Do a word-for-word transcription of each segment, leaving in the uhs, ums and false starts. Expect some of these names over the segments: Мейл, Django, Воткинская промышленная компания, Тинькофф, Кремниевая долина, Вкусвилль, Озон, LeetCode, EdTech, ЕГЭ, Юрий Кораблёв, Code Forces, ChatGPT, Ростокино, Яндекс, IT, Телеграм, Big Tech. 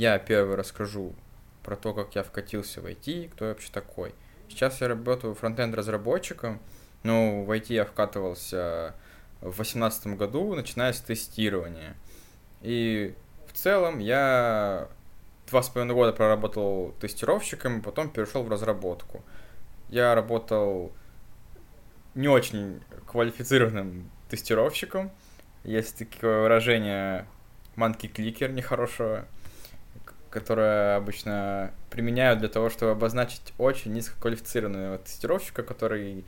я первый расскажу про то, как я вкатился в ай ти, кто я вообще такой. Сейчас я работаю фронтенд-разработчиком, но в ай ти я вкатывался в две тысячи восемнадцатом году, начиная с тестирования. И в целом я два с половиной года проработал тестировщиком, потом перешел в разработку. Я работал не очень квалифицированным тестировщиком. Есть такое выражение «манки-кликер» нехорошего, которое обычно применяют для того, чтобы обозначить очень низкоквалифицированного тестировщика, который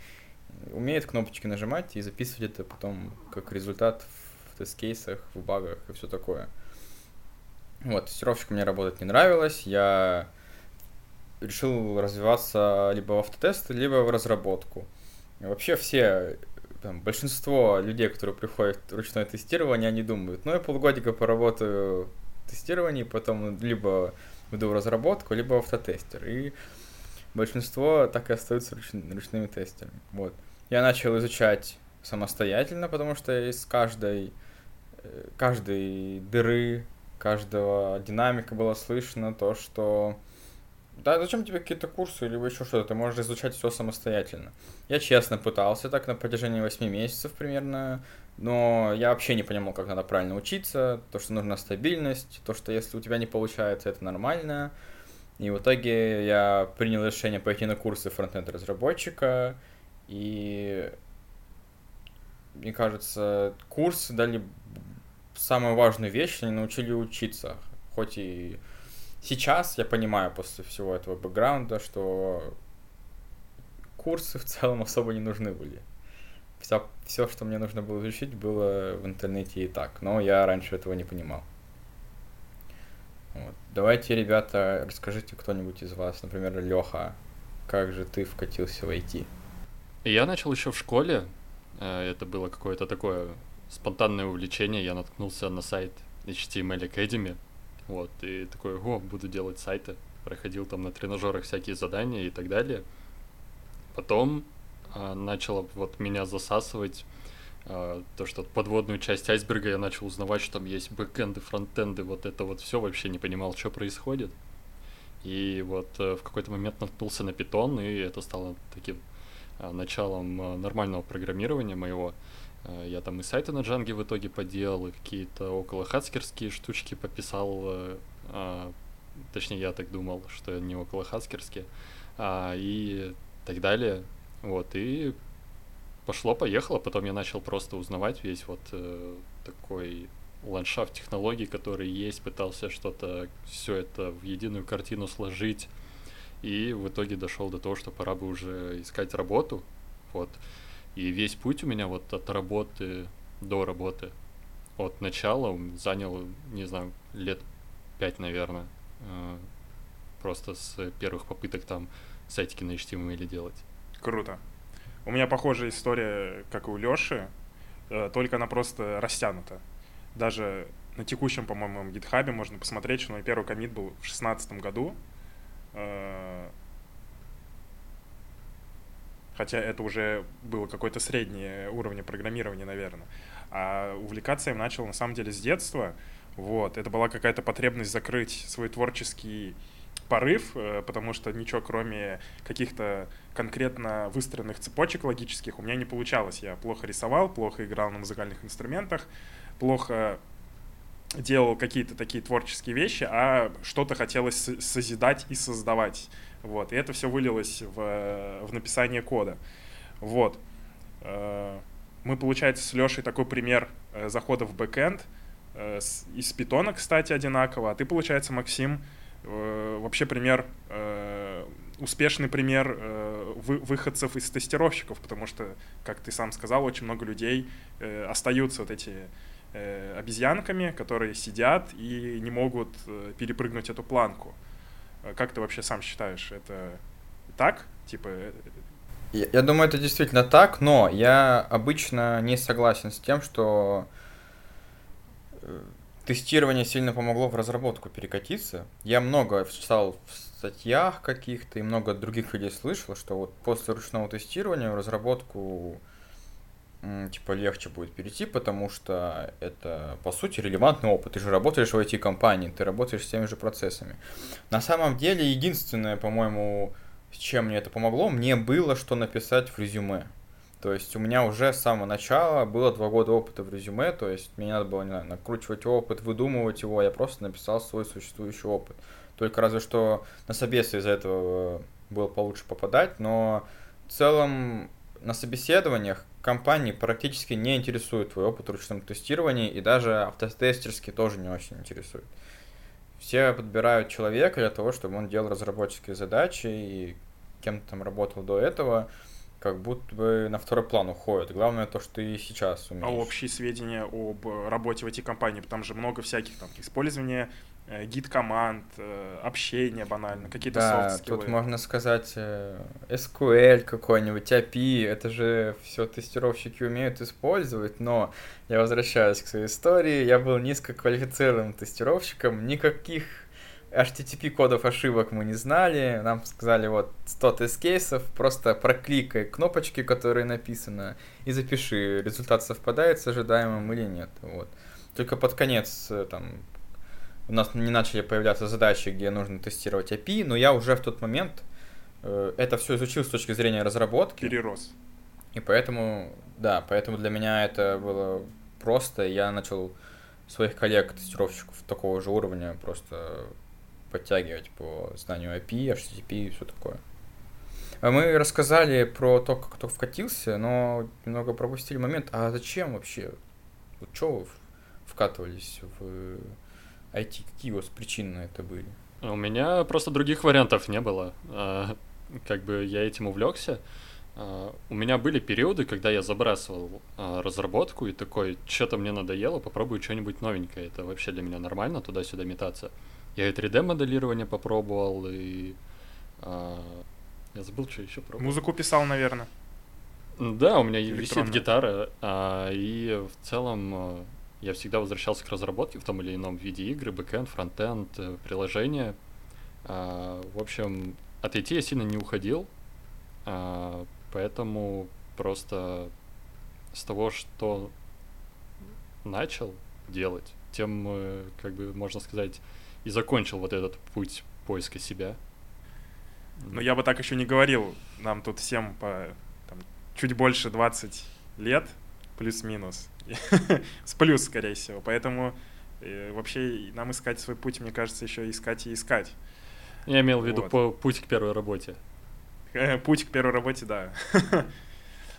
умеет кнопочки нажимать и записывать это потом как результат в тест-кейсах, в багах и все такое. Вот, тестировщику мне работать не нравилось, я решил развиваться либо в автотесты, либо в разработку. И вообще все, там, большинство людей, которые приходят в ручное тестирование, они думают, ну я полгодика поработаю в тестировании, потом либо иду в разработку, либо в автотестер. И большинство так и остаются руч... ручными тестерами. Вот. Я начал изучать самостоятельно, потому что из каждой, каждой дыры, каждого динамика было слышно то, что да, зачем тебе какие-то курсы или еще что-то, ты можешь изучать все самостоятельно. Я честно пытался так на протяжении восьми месяцев примерно, но я вообще не понимал, как надо правильно учиться, то, что нужна стабильность, то, что если у тебя не получается, это нормально. И в итоге я принял решение пойти на курсы фронтенд-разработчика, и, мне кажется, курсы дали самую важную вещь, они научили учиться, хоть и... Сейчас я понимаю после всего этого бэкграунда, что курсы в целом особо не нужны были. Все, все, что мне нужно было изучить, было в интернете и так, но я раньше этого не понимал. Вот. Давайте, ребята, расскажите кто-нибудь из вас, например, Леха, как же ты вкатился в ай ти? Я начал еще в школе, это было какое-то такое спонтанное увлечение, я наткнулся на сайт эйч ти эм эль Academy. Вот, и такой, о, буду делать сайты. Проходил там на тренажерах всякие задания и так далее. Потом э, начало вот меня засасывать э, то, что подводную часть айсберга я начал узнавать, что там есть бэкэнды, фронтенды, вот это вот все, вообще не понимал, что происходит. И вот э, в какой-то момент наткнулся на питон, и это стало таким э, началом э, нормального программирования моего. Я там и сайты на Django в итоге поделал, и какие-то около хацкерские штучки пописал, а, точнее, я так думал, что не около хацкерские, а, и так далее. Вот, и пошло-поехало, потом я начал просто узнавать весь вот э, такой ландшафт технологий, которые есть, пытался что-то, все это в единую картину сложить, и в итоге дошел до того, что пора бы уже искать работу, вот. И весь путь у меня вот от работы до работы, от начала, занял, не знаю, лет пять, наверное, просто с первых попыток там сайтики на эйч ти эм эль делать. Круто. У меня похожая история, как и у Лёши, только она просто растянута. Даже на текущем, по-моему, гитхабе можно посмотреть, что мой первый коммит был в шестнадцатом году. Хотя это уже было какое-то среднее уровень программирования, наверное. А увлекаться им начал, на самом деле, с детства. Вот. Это была какая-то потребность закрыть свой творческий порыв, потому что ничего, кроме каких-то конкретно выстроенных цепочек логических, у меня не получалось. Я плохо рисовал, плохо играл на музыкальных инструментах, плохо делал какие-то такие творческие вещи, а что-то хотелось созидать и создавать. Вот. И это все вылилось в, в написание кода. Вот. Мы, получается, с Лешей такой пример захода в бэкэнд. Из питона, кстати, одинаково. А ты, получается, Максим, вообще пример, успешный пример выходцев из тестировщиков, потому что, как ты сам сказал, очень много людей остаются вот эти обезьянками, которые сидят и не могут перепрыгнуть эту планку. Как ты вообще сам считаешь, это так? Типа... Я, я думаю, это действительно так, но я обычно не согласен с тем, что тестирование сильно помогло в разработку перекатиться. Я много читал в статьях каких-то и много других людей слышал, что вот после ручного тестирования в разработку типа легче будет перейти, потому что это, по сути, релевантный опыт. Ты же работаешь в ай ти-компании, ты работаешь с теми же процессами. На самом деле, единственное, по-моему, с чем мне это помогло, мне было что написать в резюме. То есть у меня уже с самого начала было два года опыта в резюме, то есть мне надо было, не знаю, накручивать опыт, выдумывать его, я просто написал свой существующий опыт. Только разве что на собесы из-за этого было получше попадать, но в целом на собеседованиях компании практически не интересует твой опыт в ручном тестировании, и даже автотестерский тоже не очень интересует. Все подбирают человека для того, чтобы он делал разработческие задачи, и кем-то там работал до этого, как будто бы на второй план уходит. Главное то, что ты сейчас умеешь. А общие сведения об работе в ай ти-компании, там же много всяких, там, использования гид-команд, общение банально, какие-то да, софт-скиллы. Тут можно сказать эс ку эль какой-нибудь, эй пи ай, это же все тестировщики умеют использовать, но я возвращаюсь к своей истории, я был низкоквалифицированным тестировщиком, никаких эйч ти ти пи-кодов ошибок мы не знали, нам сказали вот сто тест-кейсов, просто прокликай кнопочки, которые написаны, и запиши, результат совпадает с ожидаемым или нет. Вот. Только под конец там у нас не начали появляться задачи, где нужно тестировать эй пи ай, но я уже в тот момент э, это все изучил с точки зрения разработки. Перерос. И поэтому, да, поэтому для меня это было просто, я начал своих коллег-тестировщиков такого же уровня просто подтягивать по знанию эй пи ай, эйч ти ти пи и все такое. Мы рассказали про то, как кто вкатился, но немного пропустили момент, а зачем вообще, вот что вы вкатывались в ай ти, какие у вас причины это были? У меня просто других вариантов не было. Как бы я этим увлекся. У меня были периоды, когда я забрасывал разработку и такой, что-то мне надоело, попробую что-нибудь новенькое. Это вообще для меня нормально, туда-сюда метаться. Я и три дэ-моделирование попробовал, и я забыл, что еще пробовал. Музыку писал, наверное. Да, у меня висит гитара, и в целом я всегда возвращался к разработке в том или ином виде игры, бэкэнд, фронтенд, приложения. В общем, от ай ти я сильно не уходил, поэтому просто с того, что начал делать, тем, как бы можно сказать, и закончил вот этот путь поиска себя. Но я бы так еще не говорил. Нам тут всем по там, чуть больше двадцати лет, плюс-минус. С плюс, скорее всего. Поэтому э, вообще нам искать свой путь, мне кажется, еще искать и искать. Я имел в виду вот. по, путь к первой работе. Путь к первой работе, да.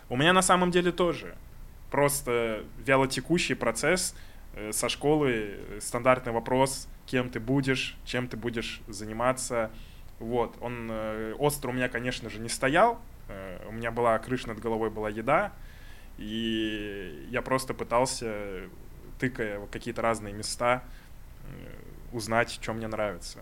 У меня на самом деле тоже просто вялотекущий процесс э, со школы, э, стандартный вопрос, кем ты будешь, чем ты будешь заниматься. Вот. Он э, остро у меня, конечно же, не стоял. Э, у меня была крыша над головой, была еда. И я просто пытался, тыкая в какие-то разные места, узнать, что мне нравится.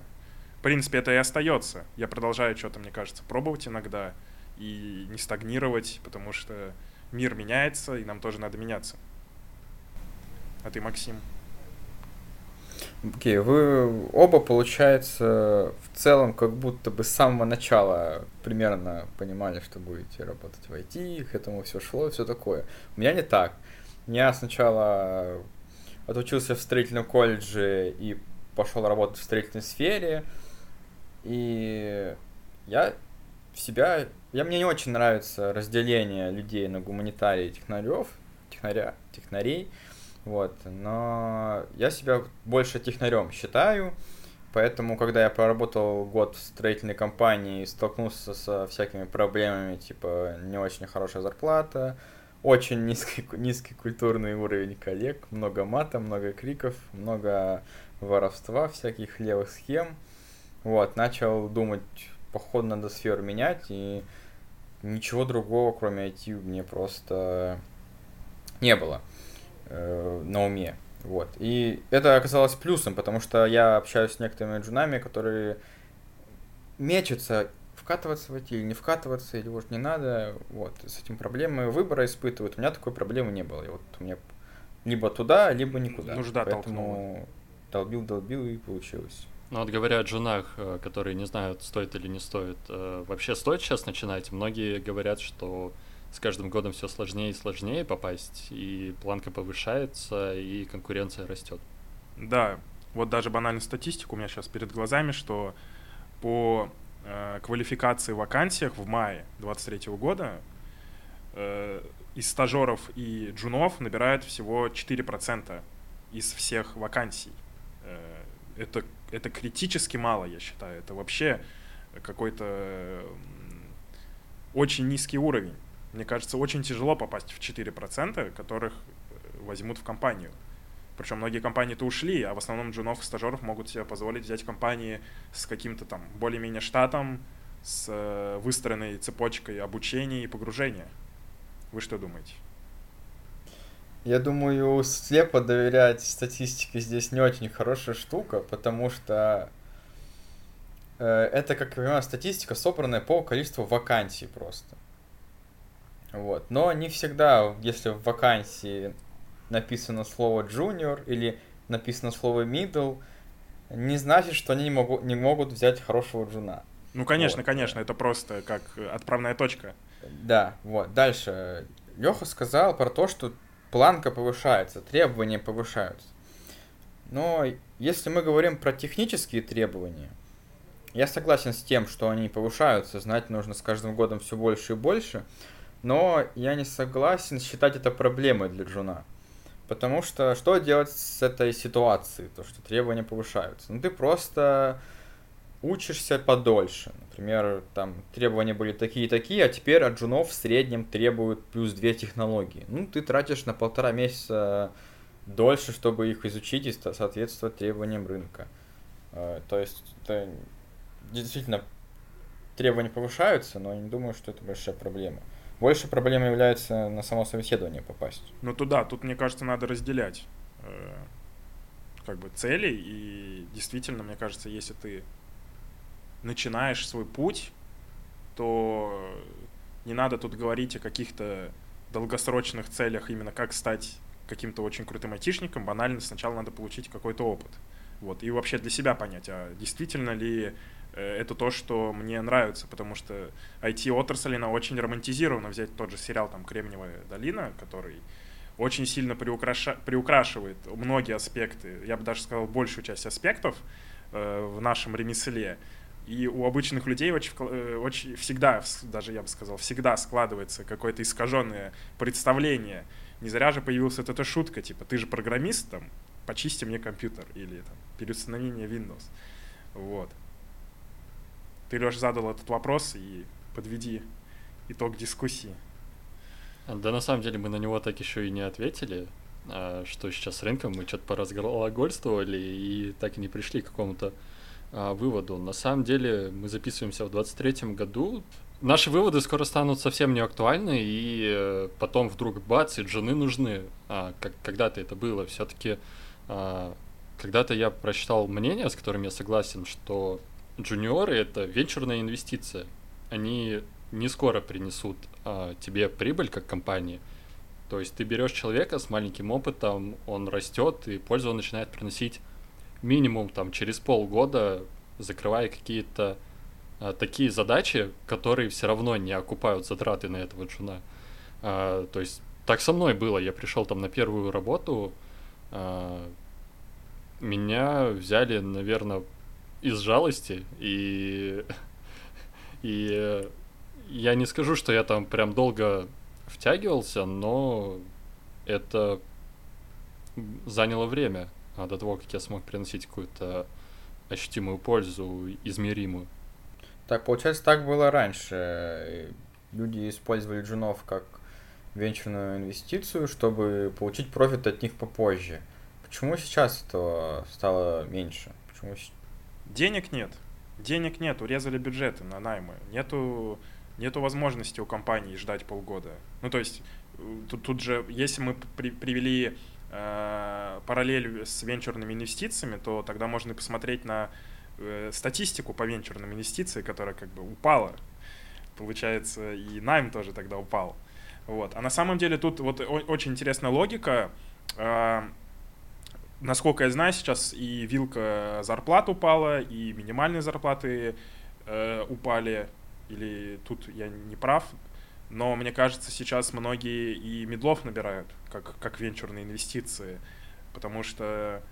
В принципе, это и остается. Я продолжаю что-то, мне кажется, пробовать иногда и не стагнировать, потому что мир меняется, и нам тоже надо меняться. А ты, Максим? Окей, okay, вы оба, получается, в целом как будто бы с самого начала примерно понимали, что будете работать в ай ти, к этому все шло и все такое. У меня не так. Я сначала отучился в строительном колледже и пошел работать в строительной сфере, и я в себя... Я, мне не очень нравится разделение людей на гуманитарии и технарев, технаря, технарей, вот, но я себя больше технарем считаю, поэтому, когда я проработал год в строительной компании и столкнулся со всякими проблемами, типа не очень хорошая зарплата, очень низкий, низкий культурный уровень коллег, много мата, много криков, много воровства, всяких левых схем, вот, начал думать, походу, надо сферу менять, и ничего другого, кроме ай ти, мне просто не было на уме, вот. И это оказалось плюсом, потому что я общаюсь с некоторыми джунами, которые мечутся, вкатываться в ай ти или не вкатываться, или вот не надо, вот. С этим проблемы выбора испытывают. У меня такой проблемы не было. И вот у меня либо туда, либо никуда. Нужда толкнула. Долбил, долбил и получилось. Ну вот говоря о джунах, которые не знают, стоит или не стоит, вообще стоит сейчас начинать. Многие говорят, что с каждым годом все сложнее и сложнее попасть, и планка повышается, и конкуренция растет. Да, вот даже банальная статистика у меня сейчас перед глазами, что по э, квалификации в вакансиях в мае двадцать третьего года э, из стажеров и джунов набирают всего четыре процента из всех вакансий. Э, это, это критически мало, я считаю. Это вообще какой-то очень низкий уровень. Мне кажется, очень тяжело попасть в четыре процента, которых возьмут в компанию. Причем многие компании-то ушли, а в основном джунов и стажеров могут себе позволить взять компании с каким-то там более-менее штатом, с выстроенной цепочкой обучения и погружения. Вы что думаете? Я думаю, слепо доверять статистике здесь не очень хорошая штука, потому что это, как я понимаю, статистика, собранная по количеству вакансий просто. Вот. Но не всегда, если в вакансии написано слово junior или написано слово middle, не значит, что они не, могу, не могут взять хорошего джуна. Ну, конечно, вот. Конечно, это просто как отправная точка. Да, вот. Дальше. Леха сказал про то, что планка повышается, требования повышаются. Но если мы говорим про технические требования, я согласен с тем, что они повышаются, знать нужно с каждым годом все больше и больше, но я не согласен считать это проблемой для джуна. Потому что что делать с этой ситуацией, то, что требования повышаются? Ну, ты просто учишься подольше. Например, там требования были такие и такие, а теперь от джунов в среднем требуют плюс две технологии. Ну, ты тратишь на полтора месяца дольше, чтобы их изучить и соответствовать требованиям рынка. То есть, это действительно требования повышаются, но я не думаю, что это большая проблема. Больше проблема является на само собеседование попасть. Ну туда, тут, мне кажется, надо разделять э, как бы цели. И действительно, мне кажется, если ты начинаешь свой путь, то не надо тут говорить о каких-то долгосрочных целях, именно как стать каким-то очень крутым айтишником. Банально сначала надо получить какой-то опыт. Вот. И вообще для себя понять, а действительно ли это то, что мне нравится, потому что ай ти-отрасль, она очень романтизирована. Взять тот же сериал там «Кремниевая долина», который очень сильно приукраша... приукрашивает многие аспекты, я бы даже сказал, большую часть аспектов э, в нашем ремесле. И у обычных людей очень, очень всегда, даже я бы сказал, всегда складывается какое-то искаженное представление. Не зря же появилась эта шутка, типа «ты же программист, там, почисти мне компьютер» или там «переустанови мне Windows». Вот. Ты, Лёш, задал этот вопрос и подведи итог дискуссии. Да, на самом деле мы на него так еще и не ответили, что сейчас с рынком, мы что-то поразглагольствовали и так и не пришли к какому-то выводу. На самом деле мы записываемся в двадцать третьем году, наши выводы скоро станут совсем не актуальны, и потом вдруг бац, и джуны нужны, как когда-то это было. Все-таки когда-то я прочитал мнение, с которым я согласен, что джуниоры — это венчурная инвестиция. Они не скоро принесут а, тебе прибыль как компании. То есть ты берешь человека с маленьким опытом, он растет, и пользу он начинает приносить минимум там, через полгода, закрывая какие-то а, такие задачи, которые все равно не окупают затраты на этого джуна. А, то есть так со мной было. Я пришел там на первую работу, а, меня взяли, наверное, из жалости, и, и я не скажу, что я там прям долго втягивался, но это заняло время до того, как я смог приносить какую-то ощутимую пользу, измеримую. Так, получается, так было раньше. Люди использовали джунов как венчурную инвестицию, чтобы получить профит от них попозже. Почему сейчас этого стало меньше? Почему сейчас? Денег нет, денег нет, урезали бюджеты на наймы, нету, нету возможности у компании ждать полгода. Ну, то есть, тут, тут же, если мы при, привели э, параллель с венчурными инвестициями, то тогда можно посмотреть на э, статистику по венчурным инвестициям, которая как бы упала, получается, и найм тоже тогда упал. Вот. А на самом деле тут вот очень интересная логика. э, Насколько я знаю, сейчас и вилка зарплат упала, и минимальные зарплаты э, упали, или тут я не прав, Но мне кажется, сейчас многие и медлов набирают, как, как венчурные инвестиции, потому что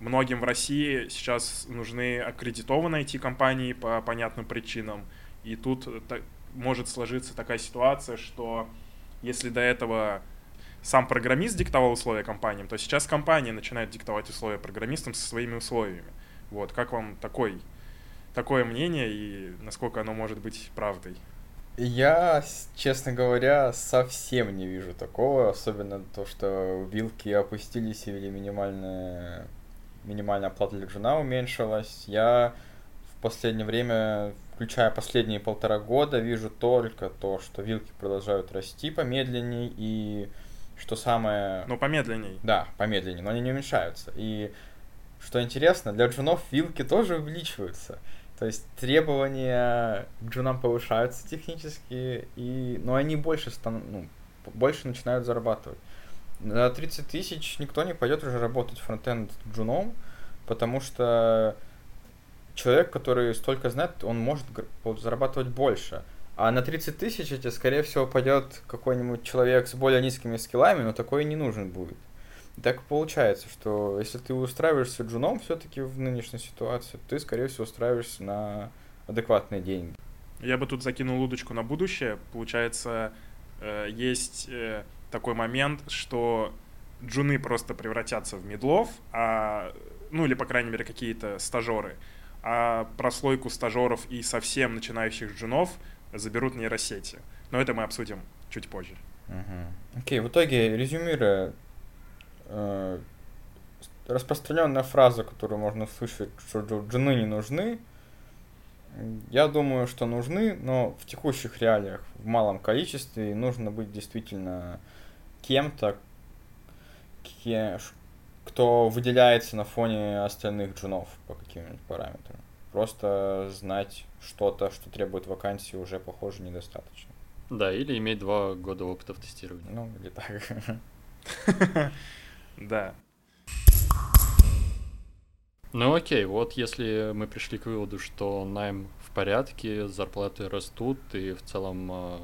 многим в России сейчас нужны аккредитованные ай ти-компании по понятным причинам. И тут может сложиться такая ситуация, что если до этого сам программист диктовал условия компаниям, то сейчас компания начинает диктовать условия программистам со своими условиями. Вот. Как вам такой, такое мнение и насколько оно может быть правдой? Я, честно говоря, совсем не вижу такого, особенно то, что вилки опустились или минимальная, минимальная оплата для журнала уменьшилась. Я в последнее время, включая последние полтора года, вижу только то, что вилки продолжают расти помедленнее и что самое... Ну, помедленнее. Да, помедленнее, но они не уменьшаются. И что интересно, для джунов вилки тоже увеличиваются. То есть требования к джунам повышаются технически, и... но они больше, стан... ну, больше начинают зарабатывать. На тридцать тысяч никто не пойдет уже работать фронтенд джуном, потому что человек, который столько знает, он может зарабатывать больше. А на тридцать тысяч эти, скорее всего, пойдет какой-нибудь человек с более низкими скиллами, но такой не нужен будет. Так получается, что если ты устраиваешься джуном все-таки в нынешней ситуации, ты, скорее всего, устраиваешься на адекватные деньги. Я бы тут закинул удочку на будущее. Получается, есть такой момент, что джуны просто превратятся в мидлов, а, ну или, по крайней мере, какие-то стажеры, а прослойку стажеров и совсем начинающих джунов заберут нейросети. Но это мы обсудим чуть позже. Окей, угу. okay, в итоге, резюмируя, распространенная фраза, которую можно услышать, что джуны не нужны. Я думаю, что нужны, но в текущих реалиях, в малом количестве, нужно быть действительно кем-то, кто выделяется на фоне остальных джунов по каким-нибудь параметрам. Просто знать что-то, что требует вакансии, уже, похоже, недостаточно. Да, или иметь два года опыта в тестировании. Ну, или так. Да. Ну окей, вот если мы пришли к выводу, что найм в порядке, зарплаты растут и в целом э,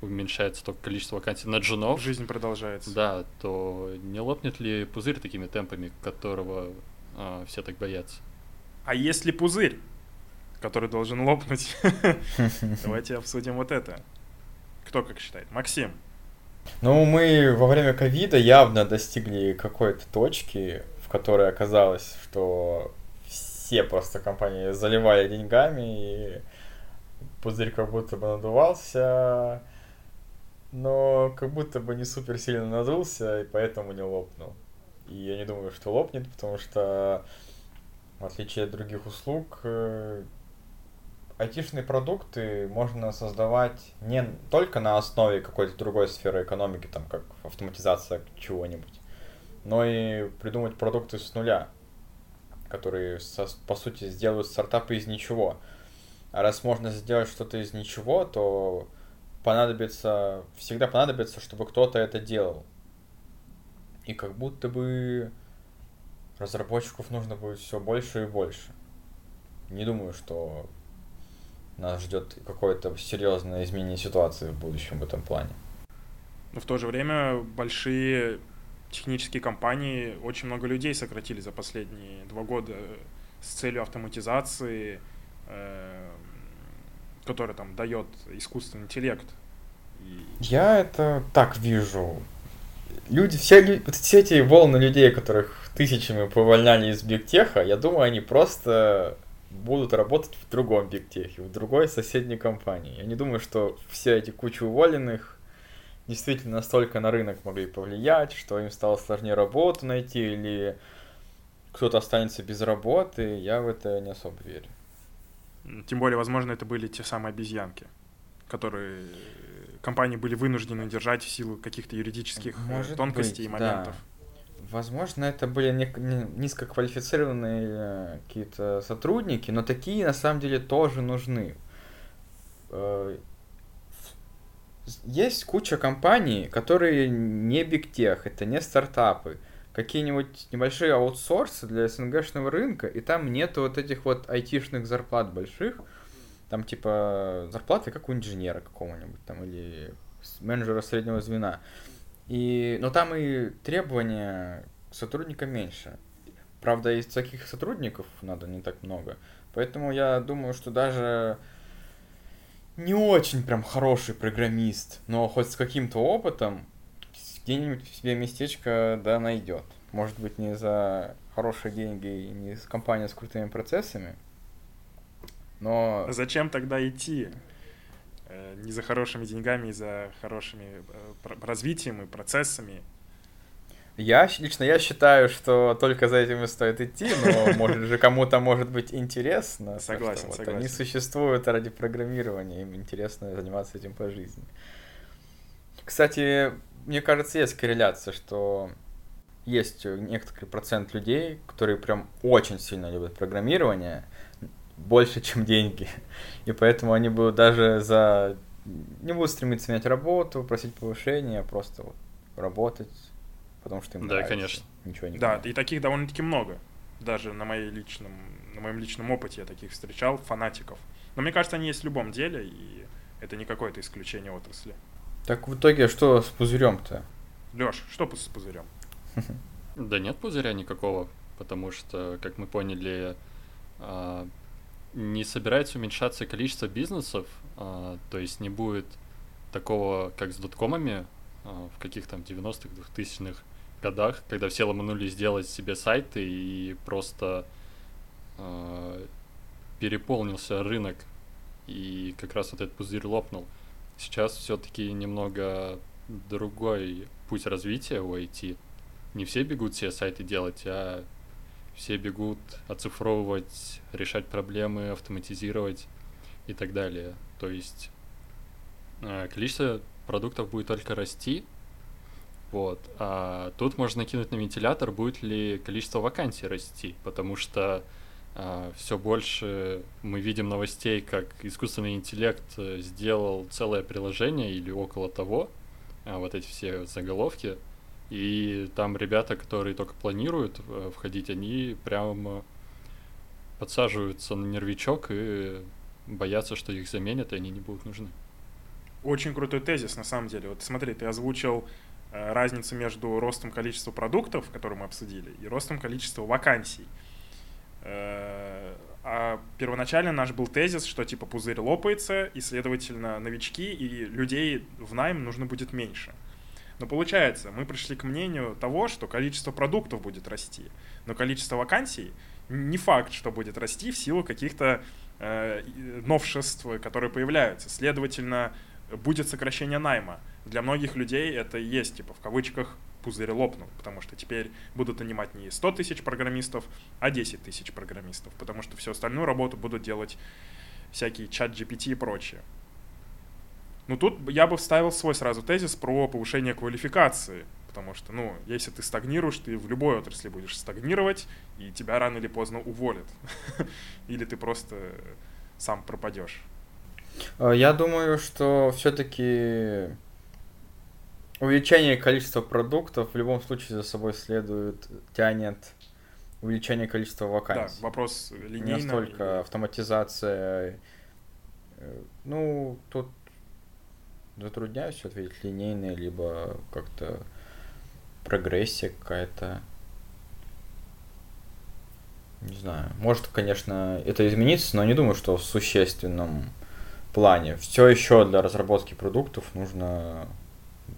уменьшается только количество вакансий на джунов. Жизнь продолжается. Да, то не лопнет ли пузырь такими темпами, которого э, все так боятся? А есть ли пузырь, который должен лопнуть? Давайте обсудим вот это. Кто как считает? Максим. Ну, мы во время ковида явно достигли какой-то точки, в которой оказалось, что все просто компании заливали деньгами, и пузырь как будто бы надувался, но как будто бы не супер сильно надулся, и поэтому не лопнул. И я не думаю, что лопнет, потому что, в отличие от других услуг, айтишные продукты можно создавать не только на основе какой-то другой сферы экономики, там как автоматизация чего-нибудь, но и придумать продукты с нуля, которые, по сути, сделают стартапы из ничего. А раз можно сделать что-то из ничего, то понадобится, всегда понадобится, чтобы кто-то это делал. И как будто бы разработчиков нужно будет все больше и больше. Не думаю, что нас ждет какое-то серьезное изменение ситуации в будущем в этом плане. Но в то же время большие технические компании очень много людей сократили за последние два года с целью автоматизации, э, которая там дает искусственный интеллект. И... Я это так вижу. Люди, все, все эти волны людей, которых тысячами повольняли из Big Tech, я думаю, они просто... будут работать в другом Big Tech, в другой соседней компании. Я не думаю, что все эти кучи уволенных действительно настолько на рынок могли повлиять, что им стало сложнее работу найти, или кто-то останется без работы. Я в это не особо верю. Тем более, возможно, это были те самые обезьянки, которые компании были вынуждены держать в силу каких-то юридических Может тонкостей быть, и моментов. Да. Возможно, это были низкоквалифицированные какие-то сотрудники, но такие на самом деле тоже нужны. Есть куча компаний, которые не Big Tech, это не стартапы, какие-нибудь небольшие аутсорсы для СНГшного рынка, и там нету вот этих вот айтишных зарплат больших, там типа зарплаты как у инженера какого-нибудь, там или менеджера среднего звена. И, но там и требования к сотрудникам меньше. Правда, из таких сотрудников надо не так много. Поэтому я думаю, что даже не очень прям хороший программист, но хоть с каким-то опытом где-нибудь себе местечко, да, найдет. Может быть, не за хорошие деньги и не компания с крутыми процессами, но... Зачем тогда идти? Не за хорошими деньгами, и за хорошими развитием и процессами. Я, лично я считаю, что только за этим и стоит идти, но может же кому-то может быть интересно. Согласен, согласен. Они существуют ради программирования, им интересно заниматься этим по жизни. Кстати, мне кажется, есть корреляция, что есть некоторый процент людей, которые прям очень сильно любят программирование, больше, чем деньги. И поэтому они будут даже за... не будут стремиться менять работу, просить повышения, а просто вот работать, потому что им да, нравится. Да, конечно. Ничего не да, понимает. И таких довольно-таки много. Даже на, моей личном, на моем личном опыте я таких встречал, фанатиков. Но мне кажется, они есть в любом деле, и это не какое-то исключение отрасли. Так в итоге что с пузырем-то? Лёш, что с пузырем? Да нет пузыря никакого, потому что, как мы поняли, не собирается уменьшаться количество бизнесов, а, то есть не будет такого, как с доткомами а, в каких-то девяностых, двухтысячных годах, когда все ломанулись делать себе сайты и просто а, переполнился рынок, и как раз вот этот пузырь лопнул. Сейчас все-таки немного другой путь развития у ай ти. Не все бегут себе сайты делать, а... Все бегут оцифровывать, решать проблемы, автоматизировать и так далее. То есть количество продуктов будет только расти. Вот. А тут можно накинуть на вентилятор, будет ли количество вакансий расти. Потому что а, все больше мы видим новостей, как искусственный интеллект сделал целое приложение или около того. А вот эти все заголовки. И там ребята, которые только планируют входить, они прям подсаживаются на нервичок и боятся, что их заменят, и они не будут нужны. Очень крутой тезис, на самом деле. Вот смотри, ты озвучил э, разницу между ростом количества продуктов, которые мы обсудили, и ростом количества вакансий. Э, а первоначально наш был тезис, что типа пузырь лопается, и, следовательно, новички и людей в найм нужно будет меньше. Но получается, мы пришли к мнению того, что количество продуктов будет расти, но количество вакансий не факт, что будет расти в силу каких-то э, новшеств, которые появляются. Следовательно, будет сокращение найма. Для многих людей это и есть, типа, в кавычках, пузырь лопнул, потому что теперь будут нанимать не сто тысяч программистов, а десять тысяч программистов, потому что всю остальную работу будут делать всякие чат джи пи ти и прочее. Ну, тут я бы вставил свой сразу тезис про повышение квалификации, потому что, ну, если ты стагнируешь, ты в любой отрасли будешь стагнировать, и тебя рано или поздно уволят. Или ты просто сам пропадешь. Я думаю, что все-таки увеличение количества продуктов в любом случае за собой следует, тянет увеличение количества вакансий. Да, вопрос линейный. Не настолько автоматизация. Ну, тут затрудняюсь ответить, линейная, либо как-то прогрессия какая-то. Не знаю. Может, конечно, это изменится, но не думаю, что в существенном плане. Все еще для разработки продуктов нужно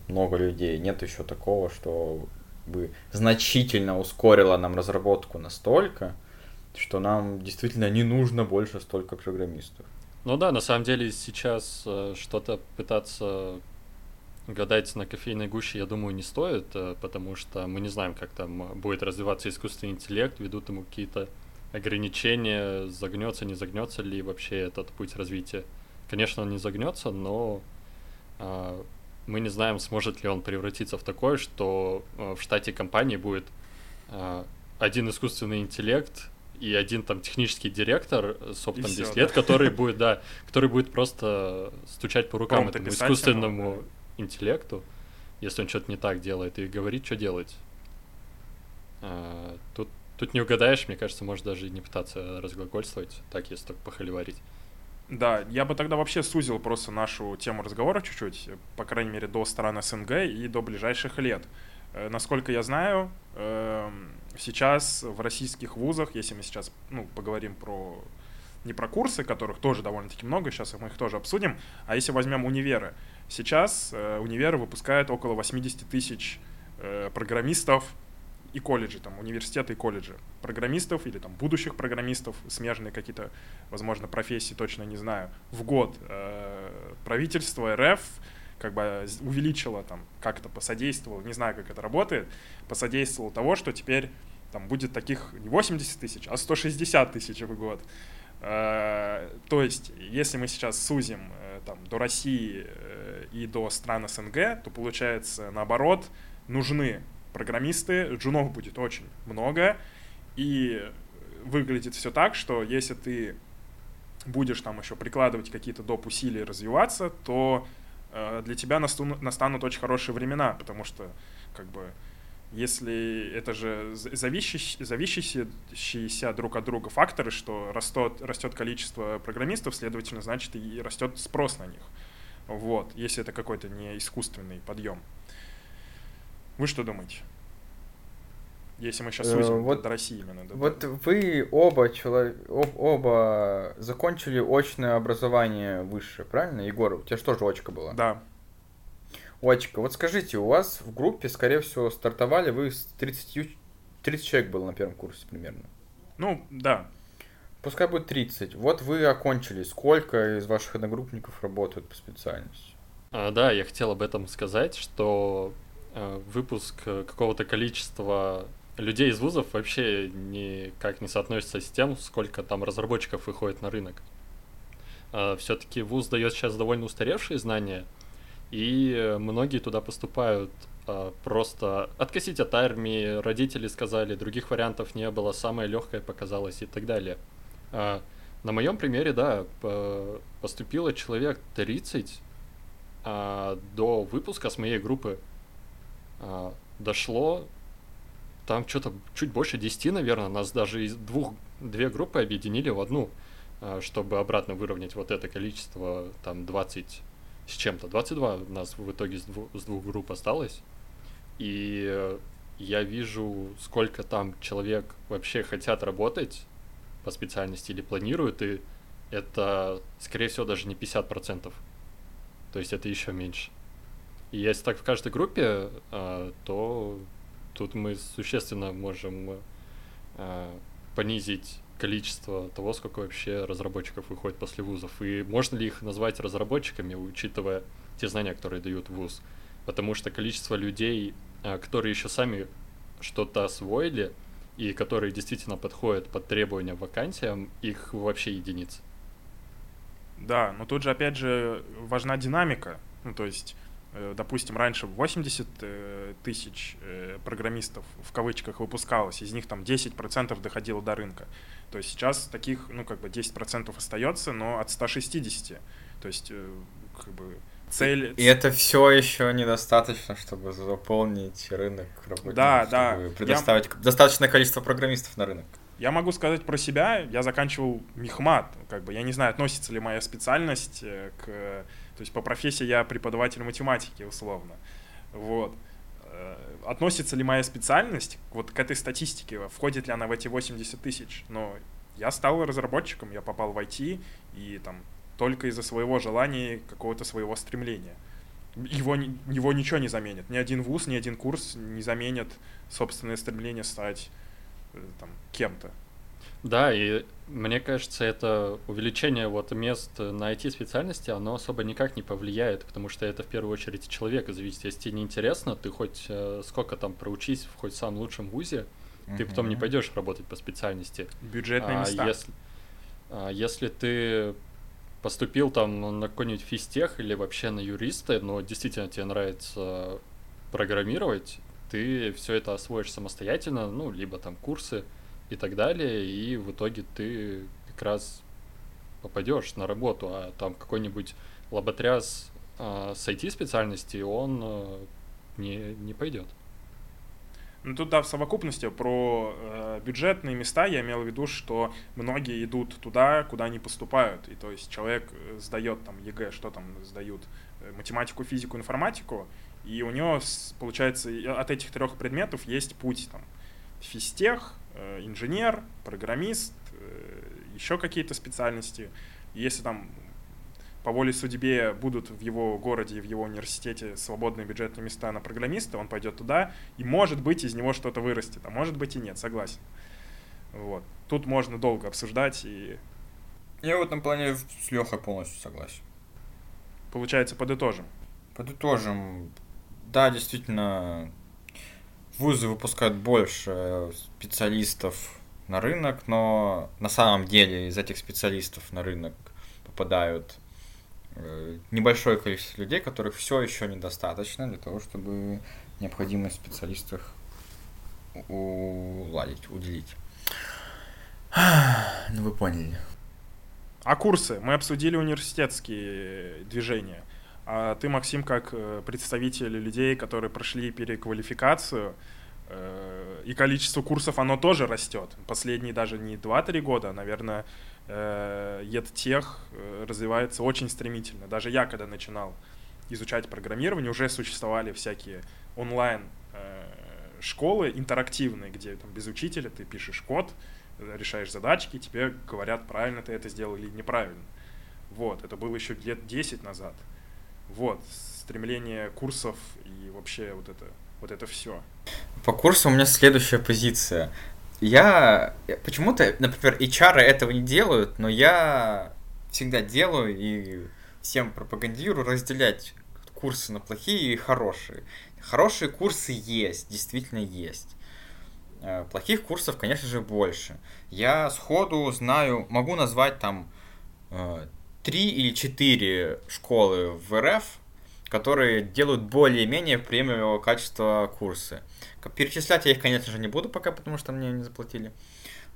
много людей. Нет еще такого, что бы значительно ускорило нам разработку настолько, что нам действительно не нужно больше столько программистов. Ну да, на самом деле сейчас э, что-то пытаться гадать на кофейной гуще, я думаю, не стоит, э, потому что мы не знаем, как там будет развиваться искусственный интеллект, ведут ему какие-то ограничения, загнется, не загнется ли вообще этот путь развития. Конечно, он не загнется, но э, мы не знаем, сможет ли он превратиться в такое, что э, в штате компании будет э, один искусственный интеллект, и один там технический директор с опытом все, десять лет, да. который будет, да, который будет просто стучать по рукам Промпты этому искусственному ему, да. интеллекту, если он что-то не так делает, и говорит, что делать. А, тут, тут не угадаешь, мне кажется, может даже и не пытаться разглагольствовать, так если только похоливарить. Да, я бы тогда вообще сузил просто нашу тему разговора чуть-чуть, по крайней мере, до стран СНГ и до ближайших лет. Насколько я знаю, сейчас в российских вузах, если мы сейчас ну, поговорим про не про курсы, которых тоже довольно-таки много, сейчас мы их тоже обсудим, а если возьмем универы, сейчас универы выпускают около восемьдесят тысяч программистов и колледжи, там, университеты и колледжи, программистов или там будущих программистов, смежные какие-то, возможно, профессии, точно не знаю, в год. Правительство РФ как бы увеличило, там, как-то посодействовало, не знаю, как это работает, посодействовало того, что теперь там будет таких не восемьдесят тысяч, а сто шестьдесят тысяч в год. То есть, если мы сейчас сузим там, до России и до стран СНГ, то получается, наоборот, нужны программисты, джунов будет очень много, и выглядит все так, что если ты будешь там еще прикладывать какие-то доп. Усилия, развиваться, то э, для тебя настанут, настанут очень хорошие времена, потому что, как бы, если это же зависящие, зависящиеся друг от друга факторы, что растет, растет количество программистов, следовательно, значит, и растет спрос на них, вот, если это какой-то не искусственный подъем. Вы что думаете? Если мы сейчас сузим вот, до России именно. Да, вот да. Вы оба, челов... Об, оба закончили очное образование высшее, правильно? Егор, у тебя же тоже очка была? Да. Очка. Вот скажите, у вас в группе, скорее всего, стартовали вы с тридцать, тридцать человек было на первом курсе примерно. Ну, да. Пускай будет тридцать. Вот вы окончили. Сколько из ваших одногруппников работают по специальности? А, да, я хотел об этом сказать, что... выпуск какого-то количества людей из вузов вообще никак не соотносится с тем, сколько там разработчиков выходит на рынок. Все-таки вуз дает сейчас довольно устаревшие знания, и многие туда поступают просто откосить от армии, родители сказали, других вариантов не было, самое легкое показалось и так далее. На моем примере, да, поступило человек тридцать до выпуска с моей группы. Дошло, там что-то чуть больше десяти, наверное, нас даже из двух, две группы объединили в одну, чтобы обратно выровнять вот это количество, там двадцать с чем-то, двадцать два у нас в итоге с двух, с двух групп осталось, и я вижу, сколько там человек вообще хотят работать по специальности или планируют, и это, скорее всего, даже не пятьдесят процентов, то есть это еще меньше. И если так в каждой группе, то тут мы существенно можем понизить количество того, сколько вообще разработчиков выходит после вузов. И можно ли их назвать разработчиками, учитывая те знания, которые дают вуз? Потому что количество людей, которые еще сами что-то освоили и которые действительно подходят под требования вакансиям, их вообще единицы. Да, но тут же опять же важна динамика. Ну, то есть... допустим, раньше восемьдесят тысяч программистов в кавычках выпускалось, из них там десять процентов доходило до рынка. То есть сейчас таких, ну, как бы десять процентов остается, но от ста шестидесяти. То есть, как бы, цель... И это все еще недостаточно, чтобы заполнить рынок работников, да, чтобы да. предоставить Я... достаточное количество программистов на рынок. Я могу сказать про себя, я заканчивал мехмат, как бы, я не знаю, относится ли моя специальность к... То есть по профессии я преподаватель математики, условно, вот. Относится ли моя специальность вот к этой статистике, входит ли она в эти восемьдесят тысяч, но я стал разработчиком, я попал в ай ти, и там только из-за своего желания, какого-то своего стремления. Его, его ничего не заменит, ни один вуз, ни один курс не заменит собственное стремление стать... там, кем-то. Да, и мне кажется, это увеличение вот мест на ай ти-специальности, оно особо никак не повлияет, потому что это в первую очередь человека зависит. Если тебе неинтересно, ты хоть э, сколько там проучись в хоть самом лучшем вузе, uh-huh. ты потом не пойдешь работать по специальности. Бюджетные а, места. Если, а, если ты поступил там на какой-нибудь физтех или вообще на юриста, но действительно тебе нравится программировать, ты все это освоишь самостоятельно, ну, либо там курсы и так далее, и в итоге ты как раз попадешь на работу, а там какой-нибудь лоботряс э, с ай ти-специальности, он э, не, не пойдет. Но тут, да, в совокупности про э, бюджетные места я имел в виду, что многие идут туда, куда не поступают. И то есть человек сдает там ЕГЭ, что там сдают, математику, физику, информатику, и у него, получается, от этих трех предметов есть путь там физтех, э, инженер, программист, э, еще какие-то специальности. И если там по воле судьбе будут в его городе и в его университете свободные бюджетные места на программиста, он пойдет туда, и, может быть, из него что-то вырастет, а может быть и нет, согласен. Вот. Тут можно долго обсуждать. И... Я в этом плане с Лехой полностью согласен. Получается, подытожим. Подытожим. Да, действительно, вузы выпускают больше специалистов на рынок, но на самом деле из этих специалистов на рынок попадают небольшое количество людей, которых все еще недостаточно для того, чтобы необходимость специалистов уладить, уделить. Ну, вы поняли. А курсы? Мы обсудили университетские движения. А ты, Максим, как представитель людей, которые прошли переквалификацию, и количество курсов, оно тоже растет. Последние даже не два-три года, а, наверное, EdTech развивается очень стремительно. Даже я, когда начинал изучать программирование, уже существовали всякие онлайн-школы интерактивные, где там, без учителя ты пишешь код, решаешь задачки, тебе говорят, правильно ты это сделал или неправильно. Вот. Это было еще лет десять назад. Вот. Стремление курсов и вообще вот это, вот это все. По курсу у меня следующая позиция. Я почему-то, например, эйч ар этого не делают, но я всегда делаю и всем пропагандирую разделять курсы на плохие и хорошие. Хорошие курсы есть, действительно есть. Плохих курсов, конечно же, больше. Я сходу знаю, могу назвать там три или четыре школы в эр эф, которые делают более-менее премиумного качества курсы. Перечислять я их, конечно же, не буду пока, потому что мне не заплатили.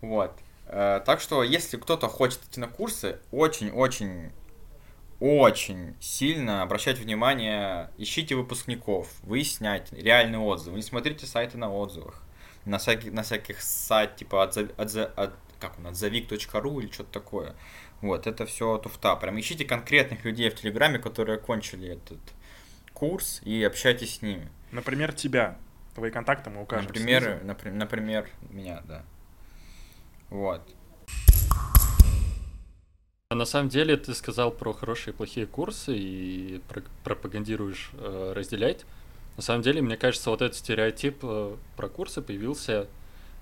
Вот. Так что, если кто-то хочет идти на курсы, очень-очень-очень сильно обращайте внимание, ищите выпускников, выясняйте реальные отзывы, не смотрите сайты на отзывах. На всяких, на всяких сайтах, типа отзов, отзов, от, как он, отзовик точка ру или что-то такое. Вот, это все туфта. Прям ищите конкретных людей в Телеграме, которые окончили этот курс, и общайтесь с ними. Например, тебя. Твои контакты мы укажем. Например, напр- например, меня, да. Вот. На самом деле, ты сказал про хорошие и плохие курсы, и пропагандируешь э, разделять. На самом деле, мне кажется, вот этот стереотип э, про курсы появился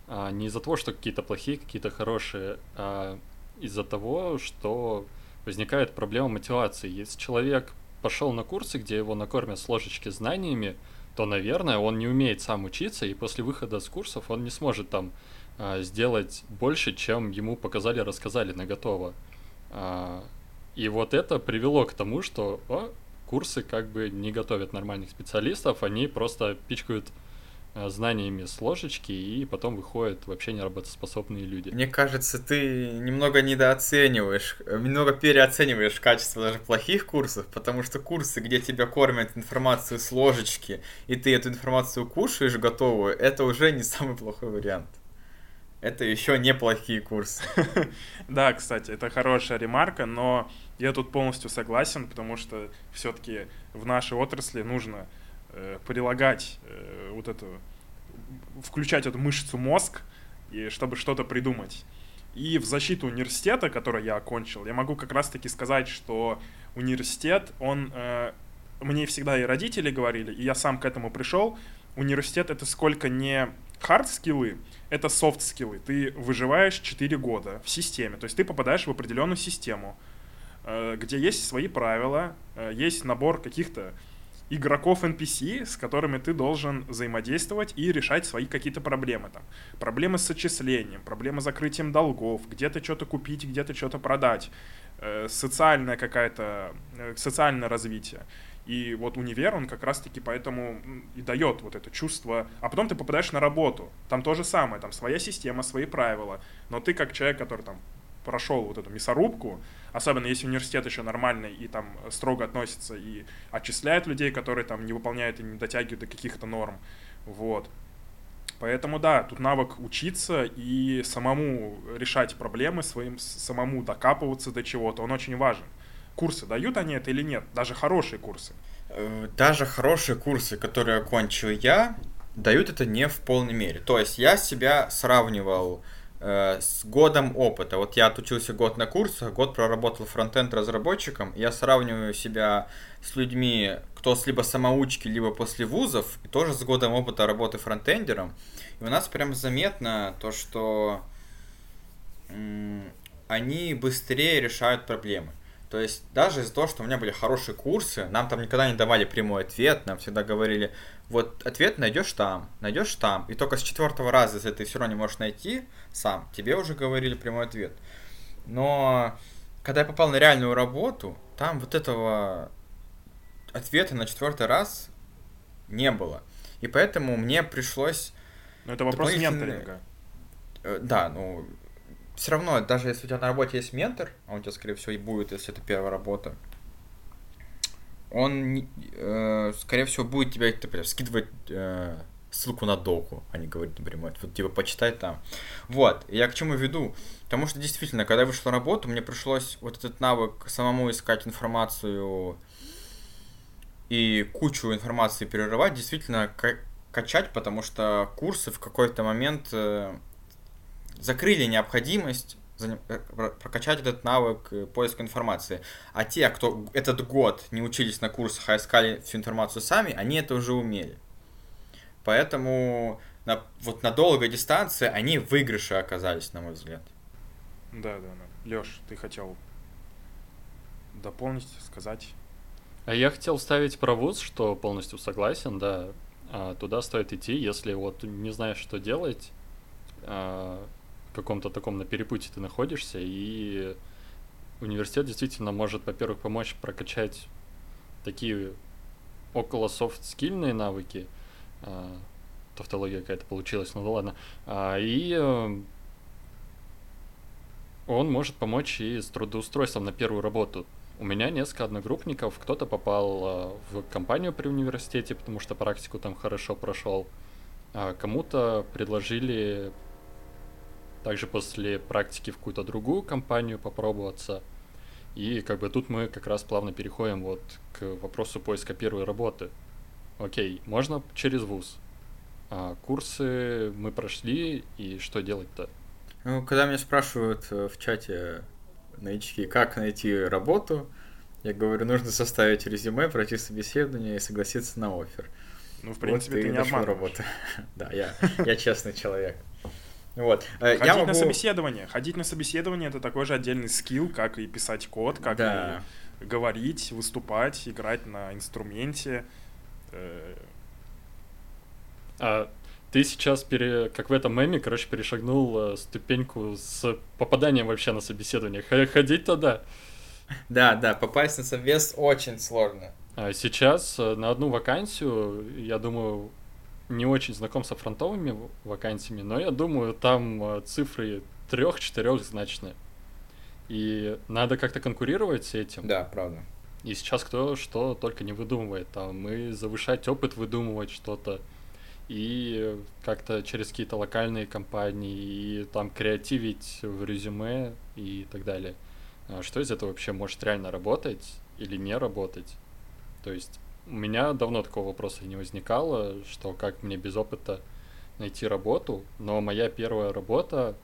э, не из-за того, что какие-то плохие, какие-то хорошие, а из-за того, что возникает проблема мотивации. Если человек пошел на курсы, где его накормят с ложечки знаниями, то, наверное, он не умеет сам учиться, и после выхода с курсов он не сможет там э, сделать больше, чем ему показали, рассказали на готово. Э, и вот это привело к тому, что... О, курсы как бы не готовят нормальных специалистов, они просто пичкают знаниями с ложечки, и потом выходят вообще неработоспособные люди. Мне кажется, ты немного недооцениваешь, немного переоцениваешь качество даже плохих курсов, потому что курсы, где тебя кормят информацию с ложечки, и ты эту информацию кушаешь готовую, это уже не самый плохой вариант. Это еще не плохие курсы. Да, кстати, это хорошая ремарка, но я тут полностью согласен, потому что все-таки в нашей отрасли нужно э, прилагать э, вот эту, включать эту мышцу мозг, и, чтобы что-то придумать. И в защиту университета, который я окончил, я могу как раз-таки сказать, что университет, он, э, мне всегда и родители говорили, и я сам к этому пришел, университет — это сколько не... хард-скиллы — это софт-скиллы. Ты выживаешь четыре года в системе, то есть ты попадаешь в определенную систему, где есть свои правила, есть набор каких-то игроков эн пи си, с которыми ты должен взаимодействовать и решать свои какие-то проблемы. Там, проблемы с отчислением, проблемы с закрытием долгов, где-то что-то купить, где-то что-то продать, социальное какое-то, социальное развитие. И вот универ, он как раз-таки поэтому и дает вот это чувство. А потом ты попадаешь на работу, там то же самое, там своя система, свои правила. Но ты как человек, который там прошел вот эту мясорубку, особенно если университет еще нормальный и там строго относится и отчисляет людей, которые там не выполняют и не дотягивают до каких-то норм, вот, Поэтому да, тут навык учиться и самому решать проблемы, своим, самому докапываться до чего-то, он очень важен. Курсы дают они это или нет? Даже хорошие курсы. Даже хорошие курсы, которые окончил я, дают это не в полной мере. То есть я себя сравнивал э, с годом опыта. Вот я отучился год на курсах, год проработал фронтенд разработчиком. Я сравниваю себя с людьми, кто либо самоучки, либо после вузов, и тоже с годом опыта работы фронтендером. И у нас прям заметно то, что м- они быстрее решают проблемы. То есть даже из-за того, что у меня были хорошие курсы, нам там никогда не давали прямой ответ, нам всегда говорили, вот ответ найдешь там, найдешь там, и только с четвертого раза, если ты все равно не можешь найти сам, тебе уже говорили прямой ответ. Но когда я попал на реальную работу, там вот этого ответа на четвертый раз не было. И поэтому мне пришлось... Но это вопрос менторинга. Да, ну... Все равно, даже если у тебя на работе есть ментор, а он у тебя, скорее всего, и будет, если это первая работа, он, э, скорее всего, будет тебя типа, скидывать э, ссылку на доку, а не говорить напрямую, вот, типа, почитай там. Вот, я к чему веду? Потому что, действительно, когда я вышел на работу, мне пришлось вот этот навык самому искать информацию и кучу информации перерывать, действительно, к- качать, потому что курсы в какой-то момент... Э, закрыли необходимость прокачать этот навык поиска информации. А те, кто этот год не учились на курсах, а искали всю информацию сами, они это уже умели. Поэтому на, вот на долгой дистанции они в выигрыше оказались, на мой взгляд. Да, да, да. Лёш, ты хотел дополнить, сказать? А я хотел вставить про вуз, что полностью согласен, да. Туда стоит идти, если вот не знаешь, что делать, в каком-то таком на перепутье ты находишься, и университет действительно может, во-первых, помочь прокачать такие около софт-скильные навыки, тавтология какая-то получилась, ну да ладно, и он может помочь и с трудоустройством на первую работу. У меня несколько одногруппников, кто-то попал в компанию при университете, потому что практику там хорошо прошел, а кому-то предложили также после практики в какую-то другую компанию попробоваться. И как бы тут мы как раз плавно переходим вот к вопросу поиска первой работы. Окей, можно через вуз. А курсы мы прошли, и что делать-то? Ну, когда меня спрашивают в чате новички, как найти работу, я говорю, нужно составить резюме, пройти собеседование и согласиться на оффер. Ну, в принципе, вот ты, ты не обманываешь. Да, я, я честный человек. Вот. Ходить я могу... на собеседование. Ходить на собеседование — это такой же отдельный скилл, как и писать код, как да. и говорить, выступать, играть на инструменте. А ты сейчас, пере... как в этом меме, короче, перешагнул ступеньку с попаданием вообще на собеседование. Ходить-то да. Да, да, попасть на собес очень сложно. Сейчас на одну вакансию, я думаю, не очень знаком со фронтовыми вакансиями, но я думаю, там цифры трех-четырехзначные. И надо как-то конкурировать с этим. Да, правда. И сейчас кто что только не выдумывает. Там и завышать опыт, выдумывать что-то. И как-то через какие-то локальные компании, и там креативить в резюме и так далее. Что из этого вообще может реально работать или не работать? То есть у меня давно такого вопроса не возникало, что как мне без опыта найти работу, но моя первая работа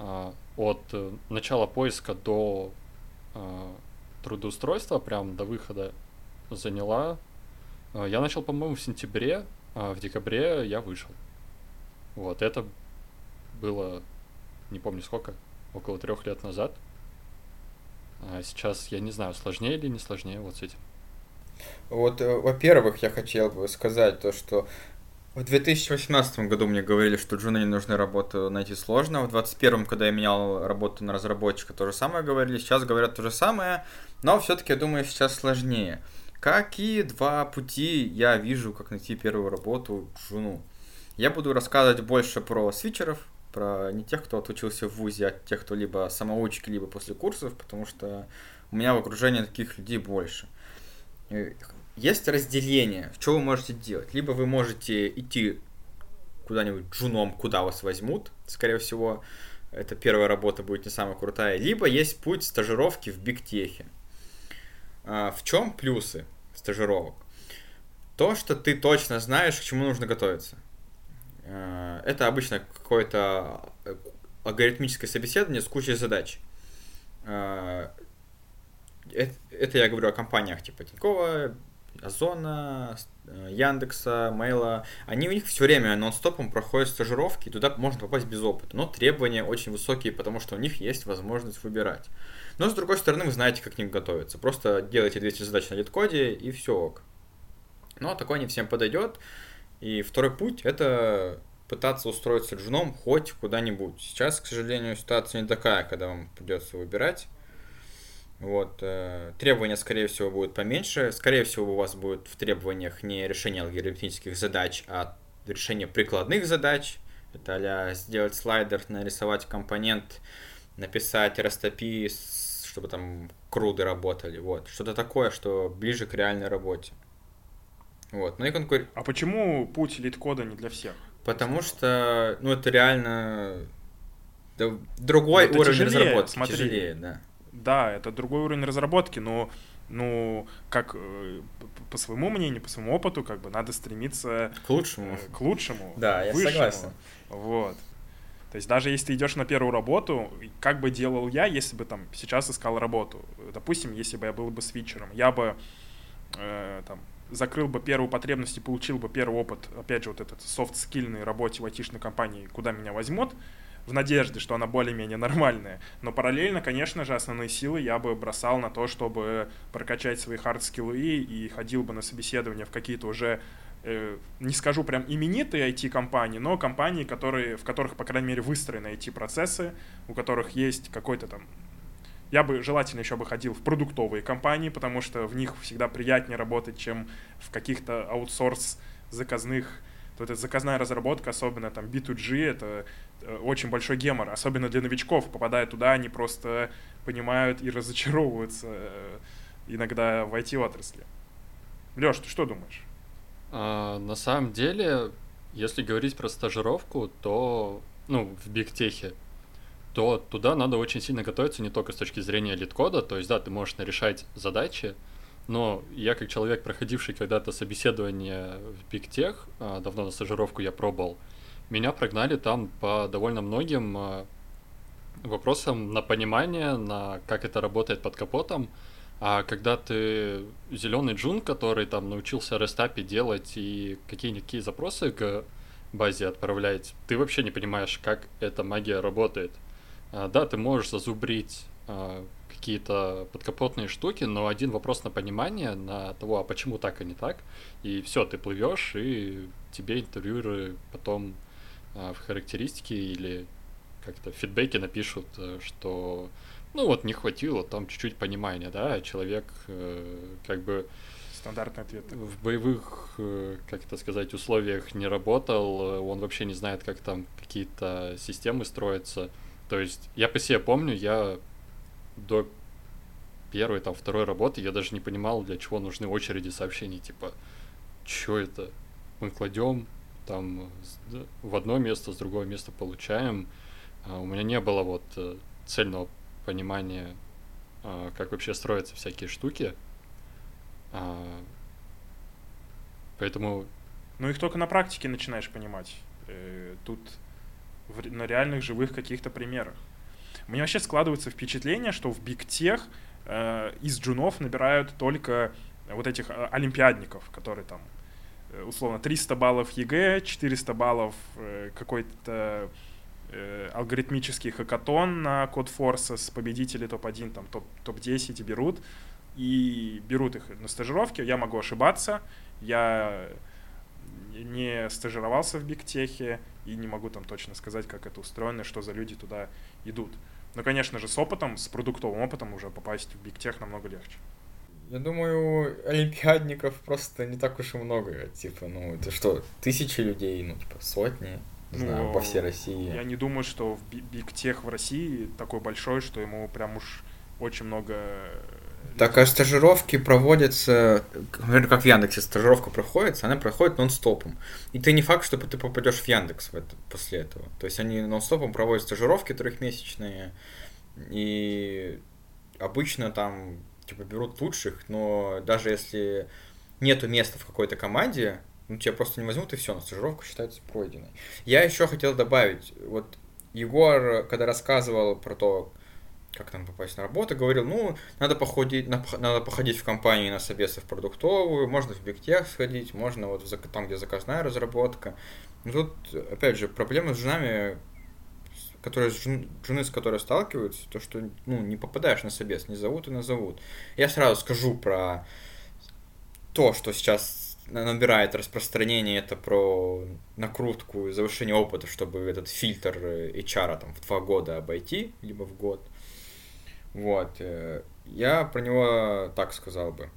а, от начала поиска до а, трудоустройства, прям до выхода, заняла. А, я начал, по-моему, в сентябре, а в декабре я вышел. Вот, это было, не помню сколько, около трех лет назад. А сейчас, я не знаю, сложнее или не сложнее вот с этим. Вот, во-первых, я хотел бы сказать то, что в две тысячи восемнадцатом году мне говорили, что джуны не нужны, работу найти сложно. В двадцать первом, когда я менял работу на разработчика, то же самое говорили. Сейчас говорят то же самое, но все-таки, я думаю, сейчас сложнее. Какие два пути я вижу, как найти первую работу джуну? Я буду рассказывать больше про свитчеров, про не тех, кто отучился в вузе, а тех, кто либо самоучки, либо после курсов, потому что у меня в окружении таких людей больше. Есть разделение, что вы можете делать. Либо вы можете идти куда-нибудь джуном, куда вас возьмут, скорее всего, это первая работа будет не самая крутая, либо есть путь стажировки в Big Tech. В чем плюсы стажировок? То, что ты точно знаешь, к чему нужно готовиться. Это обычно какое-то алгоритмическое собеседование с кучей задач. Это я говорю о компаниях типа Тинькова, Озона, Яндекса, Мейла. Они у них все время нон-стопом проходят стажировки, и туда можно попасть без опыта. Но требования очень высокие, потому что у них есть возможность выбирать. Но, с другой стороны, вы знаете, как к ним готовиться. Просто делайте двести задач на LeetCode, и все ок. Но такое не всем подойдет. И второй путь – это пытаться устроиться джуном хоть куда-нибудь. Сейчас, к сожалению, ситуация не такая, когда вам придется выбирать. Вот. Требования, скорее всего, будут поменьше. Скорее всего, у вас будет в требованиях не решение алгоритмических задач, а решение прикладных задач. Это а-ля сделать слайдер, нарисовать компонент, написать растопи, чтобы там круды работали. Вот. Что-то такое, что ближе к реальной работе. Вот. Ну и конкур... А почему путь LeetCode не для всех? Потому что ну, это реально другой это уровень тяжелее, разработки. Смотри. Тяжелее, да. Да, это другой уровень разработки, но, ну, как по своему мнению, по своему опыту, как бы надо стремиться к лучшему, к лучшему, да, к высшему. Я согласен. Вот. То есть даже если ты идешь на первую работу, как бы делал я, если бы там сейчас искал работу, допустим, если бы я был бы свитчером, я бы э, там закрыл бы первую потребность и получил бы первый опыт, опять же, вот этот софт-скильной работе в айтишной компании, куда меня возьмут, в надежде, что она более-менее нормальная. Но параллельно, конечно же, основные силы я бы бросал на то, чтобы прокачать свои хард-скиллы и ходил бы на собеседование в какие-то уже, э, не скажу прям именитые ай ти-компании, но компании, которые, в которых, по крайней мере, выстроены ай ти-процессы, у которых есть какой-то там... Я бы желательно еще бы ходил в продуктовые компании, потому что в них всегда приятнее работать, чем в каких-то аутсорс-заказных... Вот эта заказная разработка, особенно там би ту джи, это очень большой гемор, особенно для новичков. Попадая туда, они просто понимают и разочаровываются иногда в ай ти-отрасли. Лёш, ты что думаешь? А, на самом деле, если говорить про стажировку, то, ну, в бигтехе, то туда надо очень сильно готовиться не только с точки зрения LeetCode, то есть, да, ты можешь решать задачи, но я как человек, проходивший когда-то собеседование в Big Tech, давно на стажировку я пробовал, меня прогнали там по довольно многим вопросам на понимание, на как это работает под капотом. А когда ты зеленый джун, который там научился рестапи делать и какие-никакие запросы к базе отправлять, ты вообще не понимаешь, как эта магия работает. Да, ты можешь зазубрить какие-то подкапотные штуки, но один вопрос на понимание, на того, а почему так, а не так, и все, ты плывешь, и тебе интервьюеры потом а, в характеристике или как-то в фидбэке напишут, что ну вот не хватило там чуть-чуть понимания, да, человек э, как бы стандартный ответ в боевых, э, как это сказать, условиях не работал, он вообще не знает, как там какие-то системы строятся, то есть я по себе помню, я до первой, там, второй работы я даже не понимал, для чего нужны очереди сообщений, типа, что это? Мы кладем, там, в одно место, с другого места получаем. У меня не было вот цельного понимания, как вообще строятся всякие штуки. Поэтому... Ну, их только на практике начинаешь понимать. Тут на реальных, живых каких-то примерах. У меня вообще складывается впечатление, что в Big Tech э, из джунов набирают только вот этих олимпиадников, которые там, условно, триста баллов ЕГЭ, четыреста баллов э, какой-то э, алгоритмический хакатон на Code Forces, победители топ один, там, топ, топ десять берут, и берут их на стажировки. Я могу ошибаться, я не стажировался в Big Tech и не могу там точно сказать, как это устроено, что за люди туда идут. Но, конечно же, с опытом, с продуктовым опытом уже попасть в Big Tech намного легче. Я думаю, олимпиадников просто не так уж и много. Типа, ну, это что, тысячи людей, ну, типа, сотни, не знаю, ну, по всей России. Я не думаю, что Big Tech в России такой большой, что ему прям уж очень много... Так, а стажировки проводятся, например, как в Яндексе стажировка проходит, она проходит нон-стопом. И ты не факт, что ты попадешь в Яндекс в это, после этого. То есть они нон-стопом проводят стажировки трехмесячные, и обычно там типа берут лучших, но даже если нету места в какой-то команде, ну тебя просто не возьмут, и все, но стажировка считается пройденной. Я еще хотел добавить, вот Егор, когда рассказывал про то, как там попасть на работу, говорил, ну, надо походить, надо походить в компании на собесы в продуктовую, можно в Big Tech сходить, можно вот в, там, где заказная разработка. Но тут, опять же, проблема с женами, которые, жены, с которой сталкиваются, то, что, ну, не попадаешь на собес, не зовут и назовут. Я сразу скажу про то, что сейчас набирает распространение, это про накрутку и завышение опыта, чтобы этот фильтр эйч ар там в два года обойти, либо в год. Вот, я про него так сказал бы.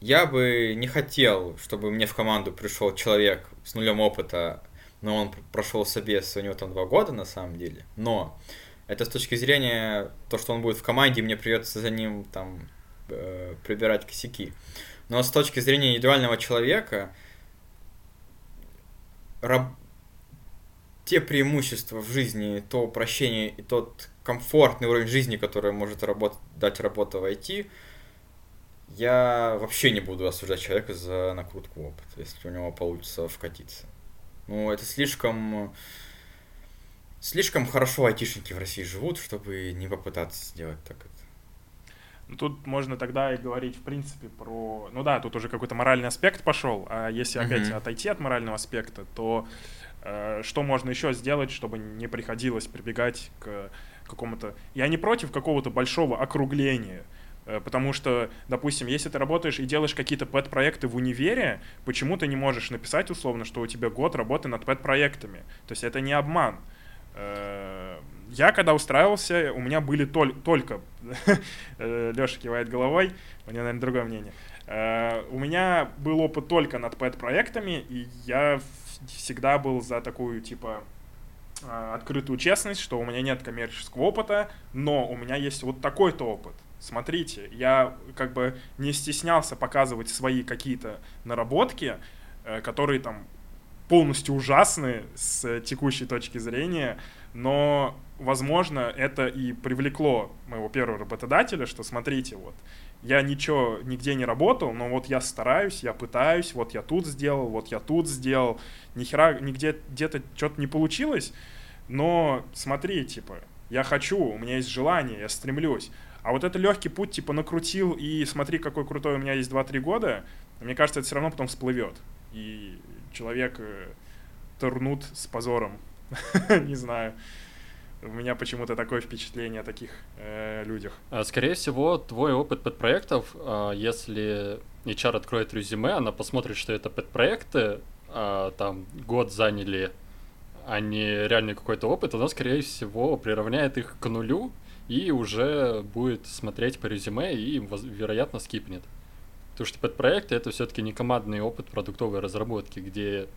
Я бы не хотел, чтобы мне в команду пришел человек с нулем опыта, но он прошел собес, у него там два года на самом деле, но это с точки зрения то, что он будет в команде, и мне придется за ним там прибирать косяки. Но с точки зрения индивидуального человека, раб... те преимущества в жизни, то прощение и тот комфортный уровень жизни, который может работ... дать работа в ай ти, я вообще не буду осуждать человека за накрутку опыта, если у него получится вкатиться. Ну, это слишком... Слишком хорошо айтишники в России живут, чтобы не попытаться сделать так это. Тут можно тогда и говорить, в принципе, про... Ну да, тут уже какой-то моральный аспект пошел, а если mm-hmm. опять отойти от морального аспекта, то... Что можно еще сделать, чтобы не приходилось прибегать к какому-то... Я не против какого-то большого округления, потому что, допустим, если ты работаешь и делаешь какие-то пэт-проекты в универе, почему ты не можешь написать условно, что у тебя год работы над пэт-проектами? То есть это не обман. Я когда устраивался, у меня были толь- только... Леша кивает головой, у меня, наверное, другое мнение. У меня был опыт только над пэт-проектами, и я... всегда был за такую, типа, открытую честность, что у меня нет коммерческого опыта, но у меня есть вот такой-то опыт. Смотрите, я как бы не стеснялся показывать свои какие-то наработки, которые там полностью ужасны с текущей точки зрения, но, возможно, это и привлекло моего первого работодателя, что смотрите, вот, я ничего, нигде не работал, но вот я стараюсь, я пытаюсь, вот я тут сделал, вот я тут сделал. Нихера, нигде, где-то что-то не получилось, но смотри, типа, я хочу, у меня есть желание, я стремлюсь. А вот это легкий путь, типа, накрутил, и смотри, какой крутой у меня есть два-три года, мне кажется, это все равно потом всплывет. И человек турнут с позором. Не знаю. У меня почему-то такое впечатление о таких э, людях. Скорее всего, твой опыт пэт-проектов, э, если эйч ар откроет резюме, она посмотрит, что это пэт-проекты, э, там год заняли, а не реальный какой-то опыт, она, скорее всего, приравняет их к нулю и уже будет смотреть по резюме и, вероятно, скипнет. Потому что пэт-проекты — это все-таки не командный опыт продуктовой разработки, где...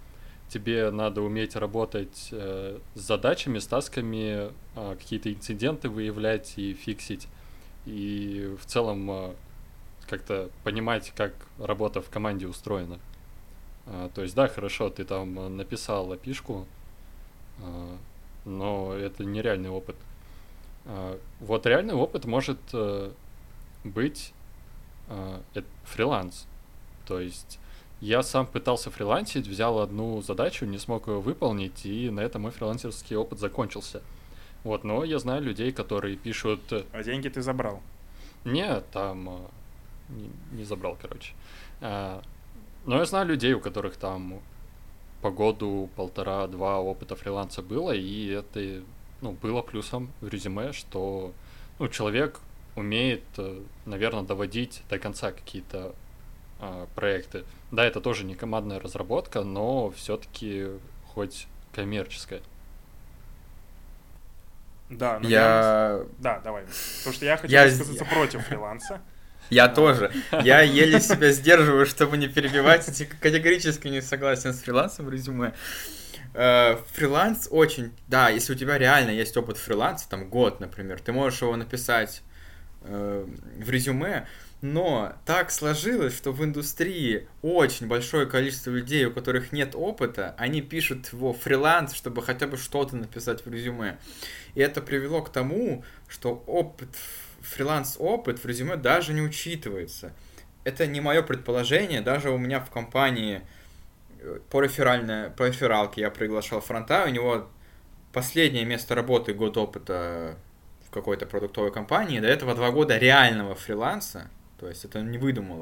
Тебе надо уметь работать э, с задачами, с тасками, э, какие-то инциденты выявлять и фиксить. И в целом э, как-то понимать, как работа в команде устроена. Э, то есть, да, хорошо, ты там написал опишку, э, но это нереальный опыт. Э, вот реальный опыт может э, быть э, это фриланс. То есть... Я сам пытался фрилансить, взял одну задачу, не смог ее выполнить, и на этом мой фрилансерский опыт закончился. Вот, но я знаю людей, которые пишут... А деньги ты забрал? Нет, там... Не, не забрал, короче. А, но я знаю людей, у которых там по году, полтора-два опыта фриланса было, и это, ну, было плюсом в резюме, что, ну, человек умеет, наверное, доводить до конца какие-то проекты. Да, это тоже не командная разработка, но все-таки хоть коммерческая. Да, ну я... я... Да, давай. Потому что я хотел высказаться против фриланса. Я тоже. Я еле себя сдерживаю, чтобы не перебивать. Категорически не согласен с фрилансом в резюме. Фриланс очень... Да, если у тебя реально есть опыт фриланса, там год, например, ты можешь его написать э, в резюме, но так сложилось, что в индустрии очень большое количество людей, у которых нет опыта, они пишут его фриланс, чтобы хотя бы что-то написать в резюме. И это привело к тому, что опыт, фриланс-опыт в резюме даже не учитывается. Это не мое предположение, даже у меня в компании... По, по рефералке я приглашал фронта, у него последнее место работы, год опыта в какой-то продуктовой компании, до этого два года реального фриланса, то есть это он не выдумал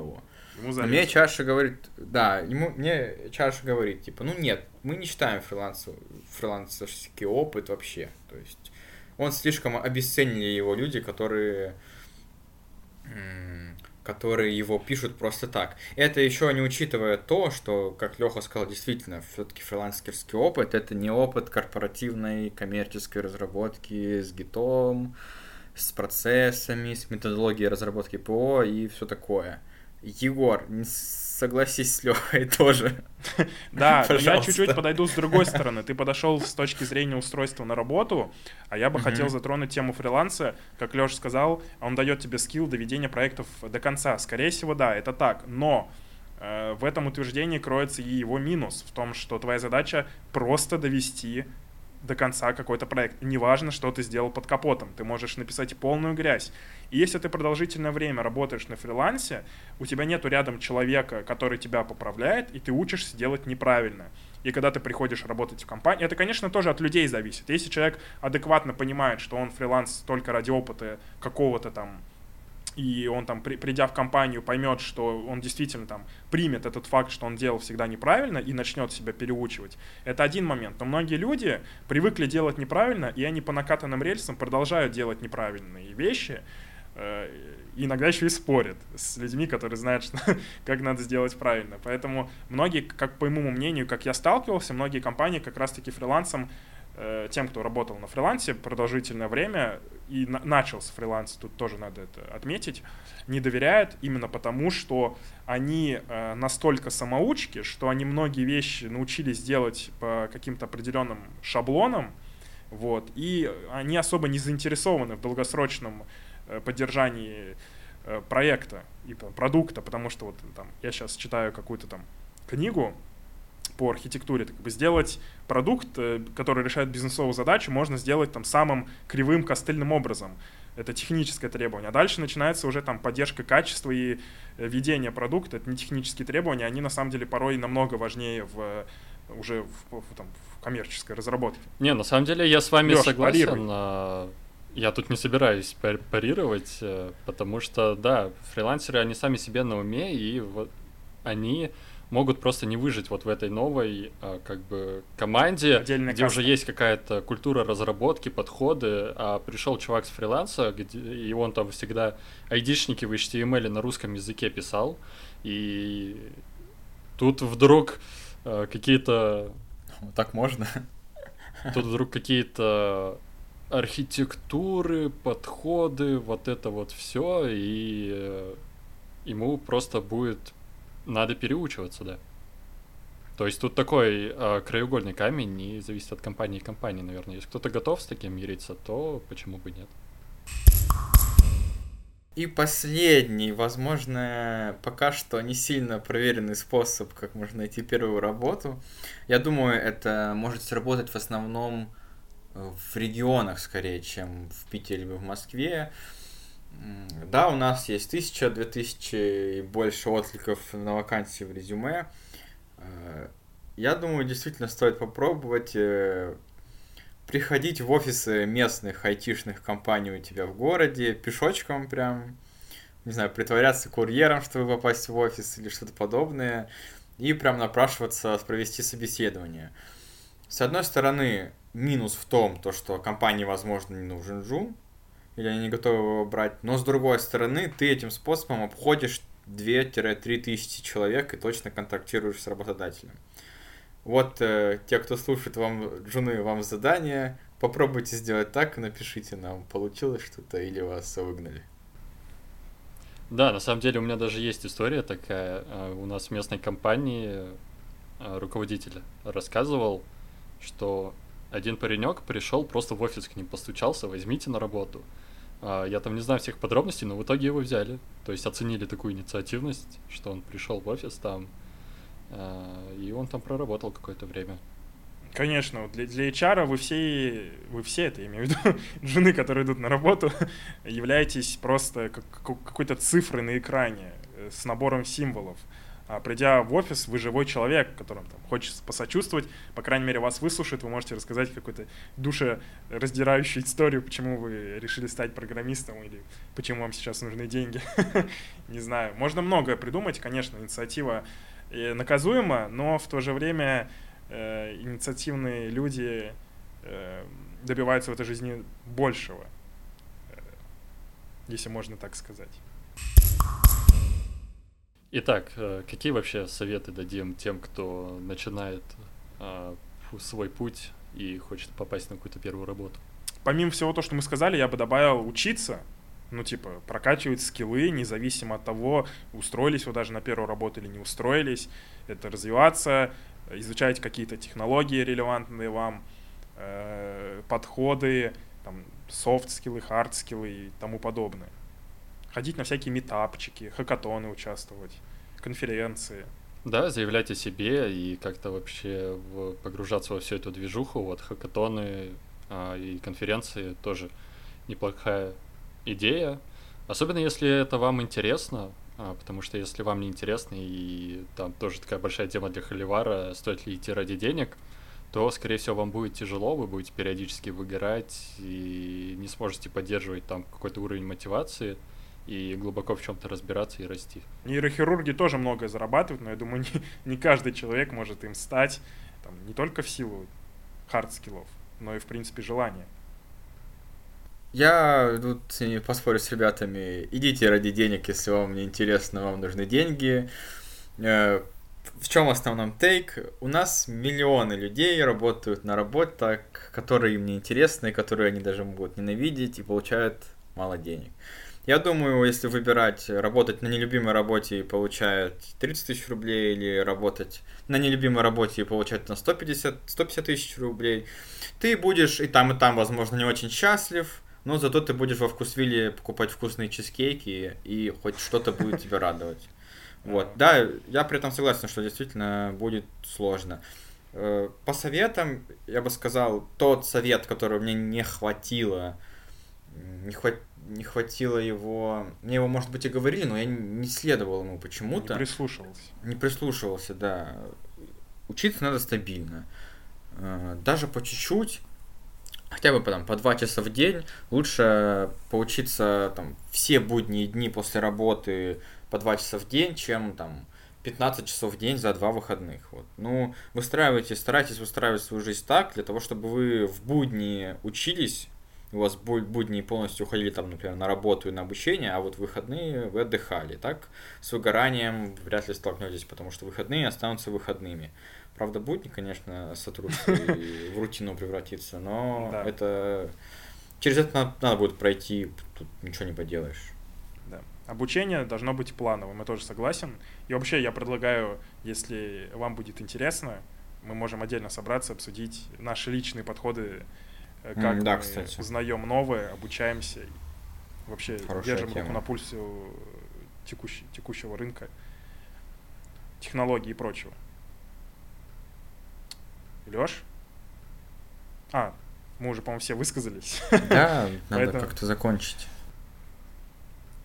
его. Мне Чаша говорит, да, ему, мне Чаша говорит, типа, ну нет, мы не считаем фрилансерский опыт вообще, то есть он слишком обесценили его люди, которые... которые его пишут просто так. Это еще не учитывая то, что, как Леха сказал, действительно, все-таки фрилансерский опыт — это не опыт корпоративной коммерческой разработки с гитом, с процессами, с методологией разработки ПО и все такое. Егор, не согласись с Лехой тоже. Да, я чуть-чуть подойду с другой стороны. Ты подошел с точки зрения устройства на работу, а я бы хотел затронуть тему фриланса. Как Леша сказал, он дает тебе скилл доведения проектов до конца. Скорее всего, да, это так. Но э, в этом утверждении кроется и его минус, в том, что твоя задача просто довести до конца какой-то проект. Неважно, что ты сделал под капотом. Ты можешь написать полную грязь. И если ты продолжительное время работаешь на фрилансе, у тебя нету рядом человека, который тебя поправляет, и ты учишься делать неправильно. И когда ты приходишь работать в компанию, это, конечно, тоже от людей зависит. Если человек адекватно понимает, что он фриланс только ради опыта какого-то там, и он там, при, придя в компанию, поймет, что он действительно там примет этот факт, что он делал всегда неправильно, и начнет себя переучивать. Это один момент. Но многие люди привыкли делать неправильно, и они по накатанным рельсам продолжают делать неправильные вещи. Э, иногда еще и спорят с людьми, которые знают, что, как надо сделать правильно. Поэтому многие, как по моему мнению, как я сталкивался, многие компании как раз-таки фрилансом, тем, кто работал на фрилансе продолжительное время и на- начал с фриланса, тут тоже надо это отметить, не доверяют именно потому, что они э, настолько самоучки, что они многие вещи научились делать по каким-то определенным шаблонам, вот, и они особо не заинтересованы в долгосрочном э, поддержании э, проекта и там, продукта, потому что вот там, я сейчас читаю какую-то там книгу по архитектуре, как бы сделать продукт, который решает бизнесовую задачу, можно сделать там самым кривым костыльным образом. Это техническое требование. А дальше начинается уже там поддержка качества и ведение продукта. Это не технические требования, они на самом деле порой намного важнее в, уже в, в, там, в коммерческой разработке. Не, на самом деле я с вами Леш, согласен. Парируй. Я тут не собираюсь парировать, потому что, да, фрилансеры, они сами себе на уме, и вот они... могут просто не выжить вот в этой новой как бы команде, отдельная где каста. Уже есть какая-то культура разработки, подходы, а пришел чувак с фриланса, где, и он там всегда айдишники в эйч ти эм эль на русском языке писал, и тут вдруг какие-то... Так можно? Тут вдруг какие-то архитектуры, подходы, вот это вот все, и ему просто будет... Надо переучиваться, да. То есть тут такой э, краеугольный камень, и зависит от компании к компании, наверное. Если кто-то готов с таким мириться, то почему бы нет? И последний, возможно, пока что не сильно проверенный способ, как можно найти первую работу. Я думаю, это может сработать в основном в регионах скорее, чем в Питере или в Москве. Да, у нас есть тысяча, две тысячи и больше откликов на вакансии в резюме. Я думаю, действительно стоит попробовать приходить в офисы местных айтишных компаний у тебя в городе, пешочком прям, не знаю, притворяться курьером, чтобы попасть в офис или что-то подобное, и прям напрашиваться провести собеседование. С одной стороны, минус в том, то, что компании, возможно, не нужен джун, или они не готовы его брать. Но, с другой стороны, ты этим способом обходишь две-три тысячи человек и точно контактируешь с работодателем. Вот э, те, кто слушает вам джуны, вам задание, попробуйте сделать так и напишите нам, получилось что-то или вас выгнали. Да, на самом деле у меня даже есть история такая. У нас в местной компании руководитель рассказывал, что один паренек пришел, просто в офис к ним постучался, возьмите на работу. Я там не знаю всех подробностей, но в итоге его взяли. То есть оценили такую инициативность, что он пришел в офис там, и он там проработал какое-то время. Конечно, для, для эйч ар вы все, вы все, это я имею в виду, джуны, которые идут на работу, являетесь просто как, какой-то цифрой на экране с набором символов. А придя в офис, вы живой человек, которому там хочется посочувствовать, по крайней мере, вас выслушают, вы можете рассказать какую-то душераздирающую историю, почему вы решили стать программистом или почему вам сейчас нужны деньги. Не знаю, можно многое придумать, конечно, инициатива наказуема, но в то же время... инициативные люди добиваются в этой жизни большего, если можно так сказать. Итак, какие вообще советы дадим тем, кто начинает свой путь и хочет попасть на какую-то первую работу? Помимо всего того, что мы сказали, я бы добавил учиться. Ну, типа, прокачивать скиллы, независимо от того, устроились вы даже на первую работу или не устроились. Это развиваться, изучать какие-то технологии, релевантные вам, э, подходы, там, софт-скиллы, хард-скиллы и тому подобное. Ходить на всякие митапчики, хакатоны участвовать, конференции. Да, заявлять о себе и как-то вообще погружаться во всю эту движуху. Вот хакатоны э, и конференции тоже неплохая идея, особенно если это вам интересно, потому что если вам не интересно и там тоже такая большая тема для холивара, стоит ли идти ради денег, то, скорее всего, вам будет тяжело, вы будете периодически выгорать и не сможете поддерживать там какой-то уровень мотивации и глубоко в чем-то разбираться и расти. Нейрохирурги тоже многое зарабатывают, но я думаю, не, не каждый человек может им стать, там, не только в силу хард-скиллов, но и, в принципе, желания. Я тут поспорю с ребятами. Идите ради денег, если вам не интересно, вам нужны деньги. В чем основном тейк? У нас миллионы людей работают на работах, которые им не интересны, которые они даже могут ненавидеть и получают мало денег. Я думаю, если выбирать, работать на нелюбимой работе и получать тридцать тысяч рублей, или работать на нелюбимой работе и получать на сто пятьдесят тысяч рублей, ты будешь и там, и там, возможно, не очень счастлив, но зато ты будешь во Вкусвилле покупать вкусные чизкейки, и хоть что-то будет тебя радовать. Вот. Да, я при этом согласен, что действительно будет сложно. По советам, я бы сказал, тот совет, которого мне не хватило, не, хват... не хватило его... Мне его, может быть, и говорили, но я не следовал ему почему-то. Не прислушивался. Не прислушивался, да. Учиться надо стабильно. Даже по чуть-чуть... Хотя бы там, по два часа в день, лучше поучиться там, все будние дни после работы по два часа в день, чем там, пятнадцать часов в день за два выходных. Вот. Ну, выстраивайте, старайтесь выстраивать свою жизнь так, для того, чтобы вы в будни учились, у вас будни полностью уходили, там, например, на работу и на обучение, а вот в выходные вы отдыхали. Так с выгоранием вряд ли столкнетесь, потому что выходные останутся выходными. Правда, будни, конечно, сотрутся и в рутину превратится, но да. это через это надо, надо будет пройти, тут ничего не поделаешь. Да. Обучение должно быть плановым, я тоже согласен. И вообще я предлагаю, если вам будет интересно, мы можем отдельно собраться, обсудить наши личные подходы, как да, мы кстати. узнаем новое, обучаемся, вообще Хорошая держим тема. руку на пульсе текущего, текущего рынка, технологий и прочего. Лёш? А, мы уже, по-моему, все высказались. Да, надо Поэтому... как-то закончить.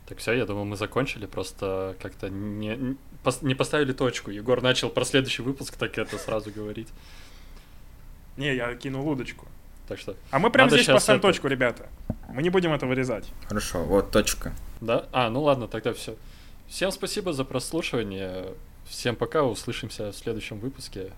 Так все, я думаю, мы закончили, просто как-то не, не поставили точку. Егор начал про следующий выпуск, так это сразу говорить. Не, я кинул удочку. Так что. А мы прямо здесь поставим это... точку, ребята. Мы не будем это вырезать. Хорошо, вот точка. Да? А, ну ладно, тогда все. Всем спасибо за прослушивание. Всем пока, услышимся в следующем выпуске.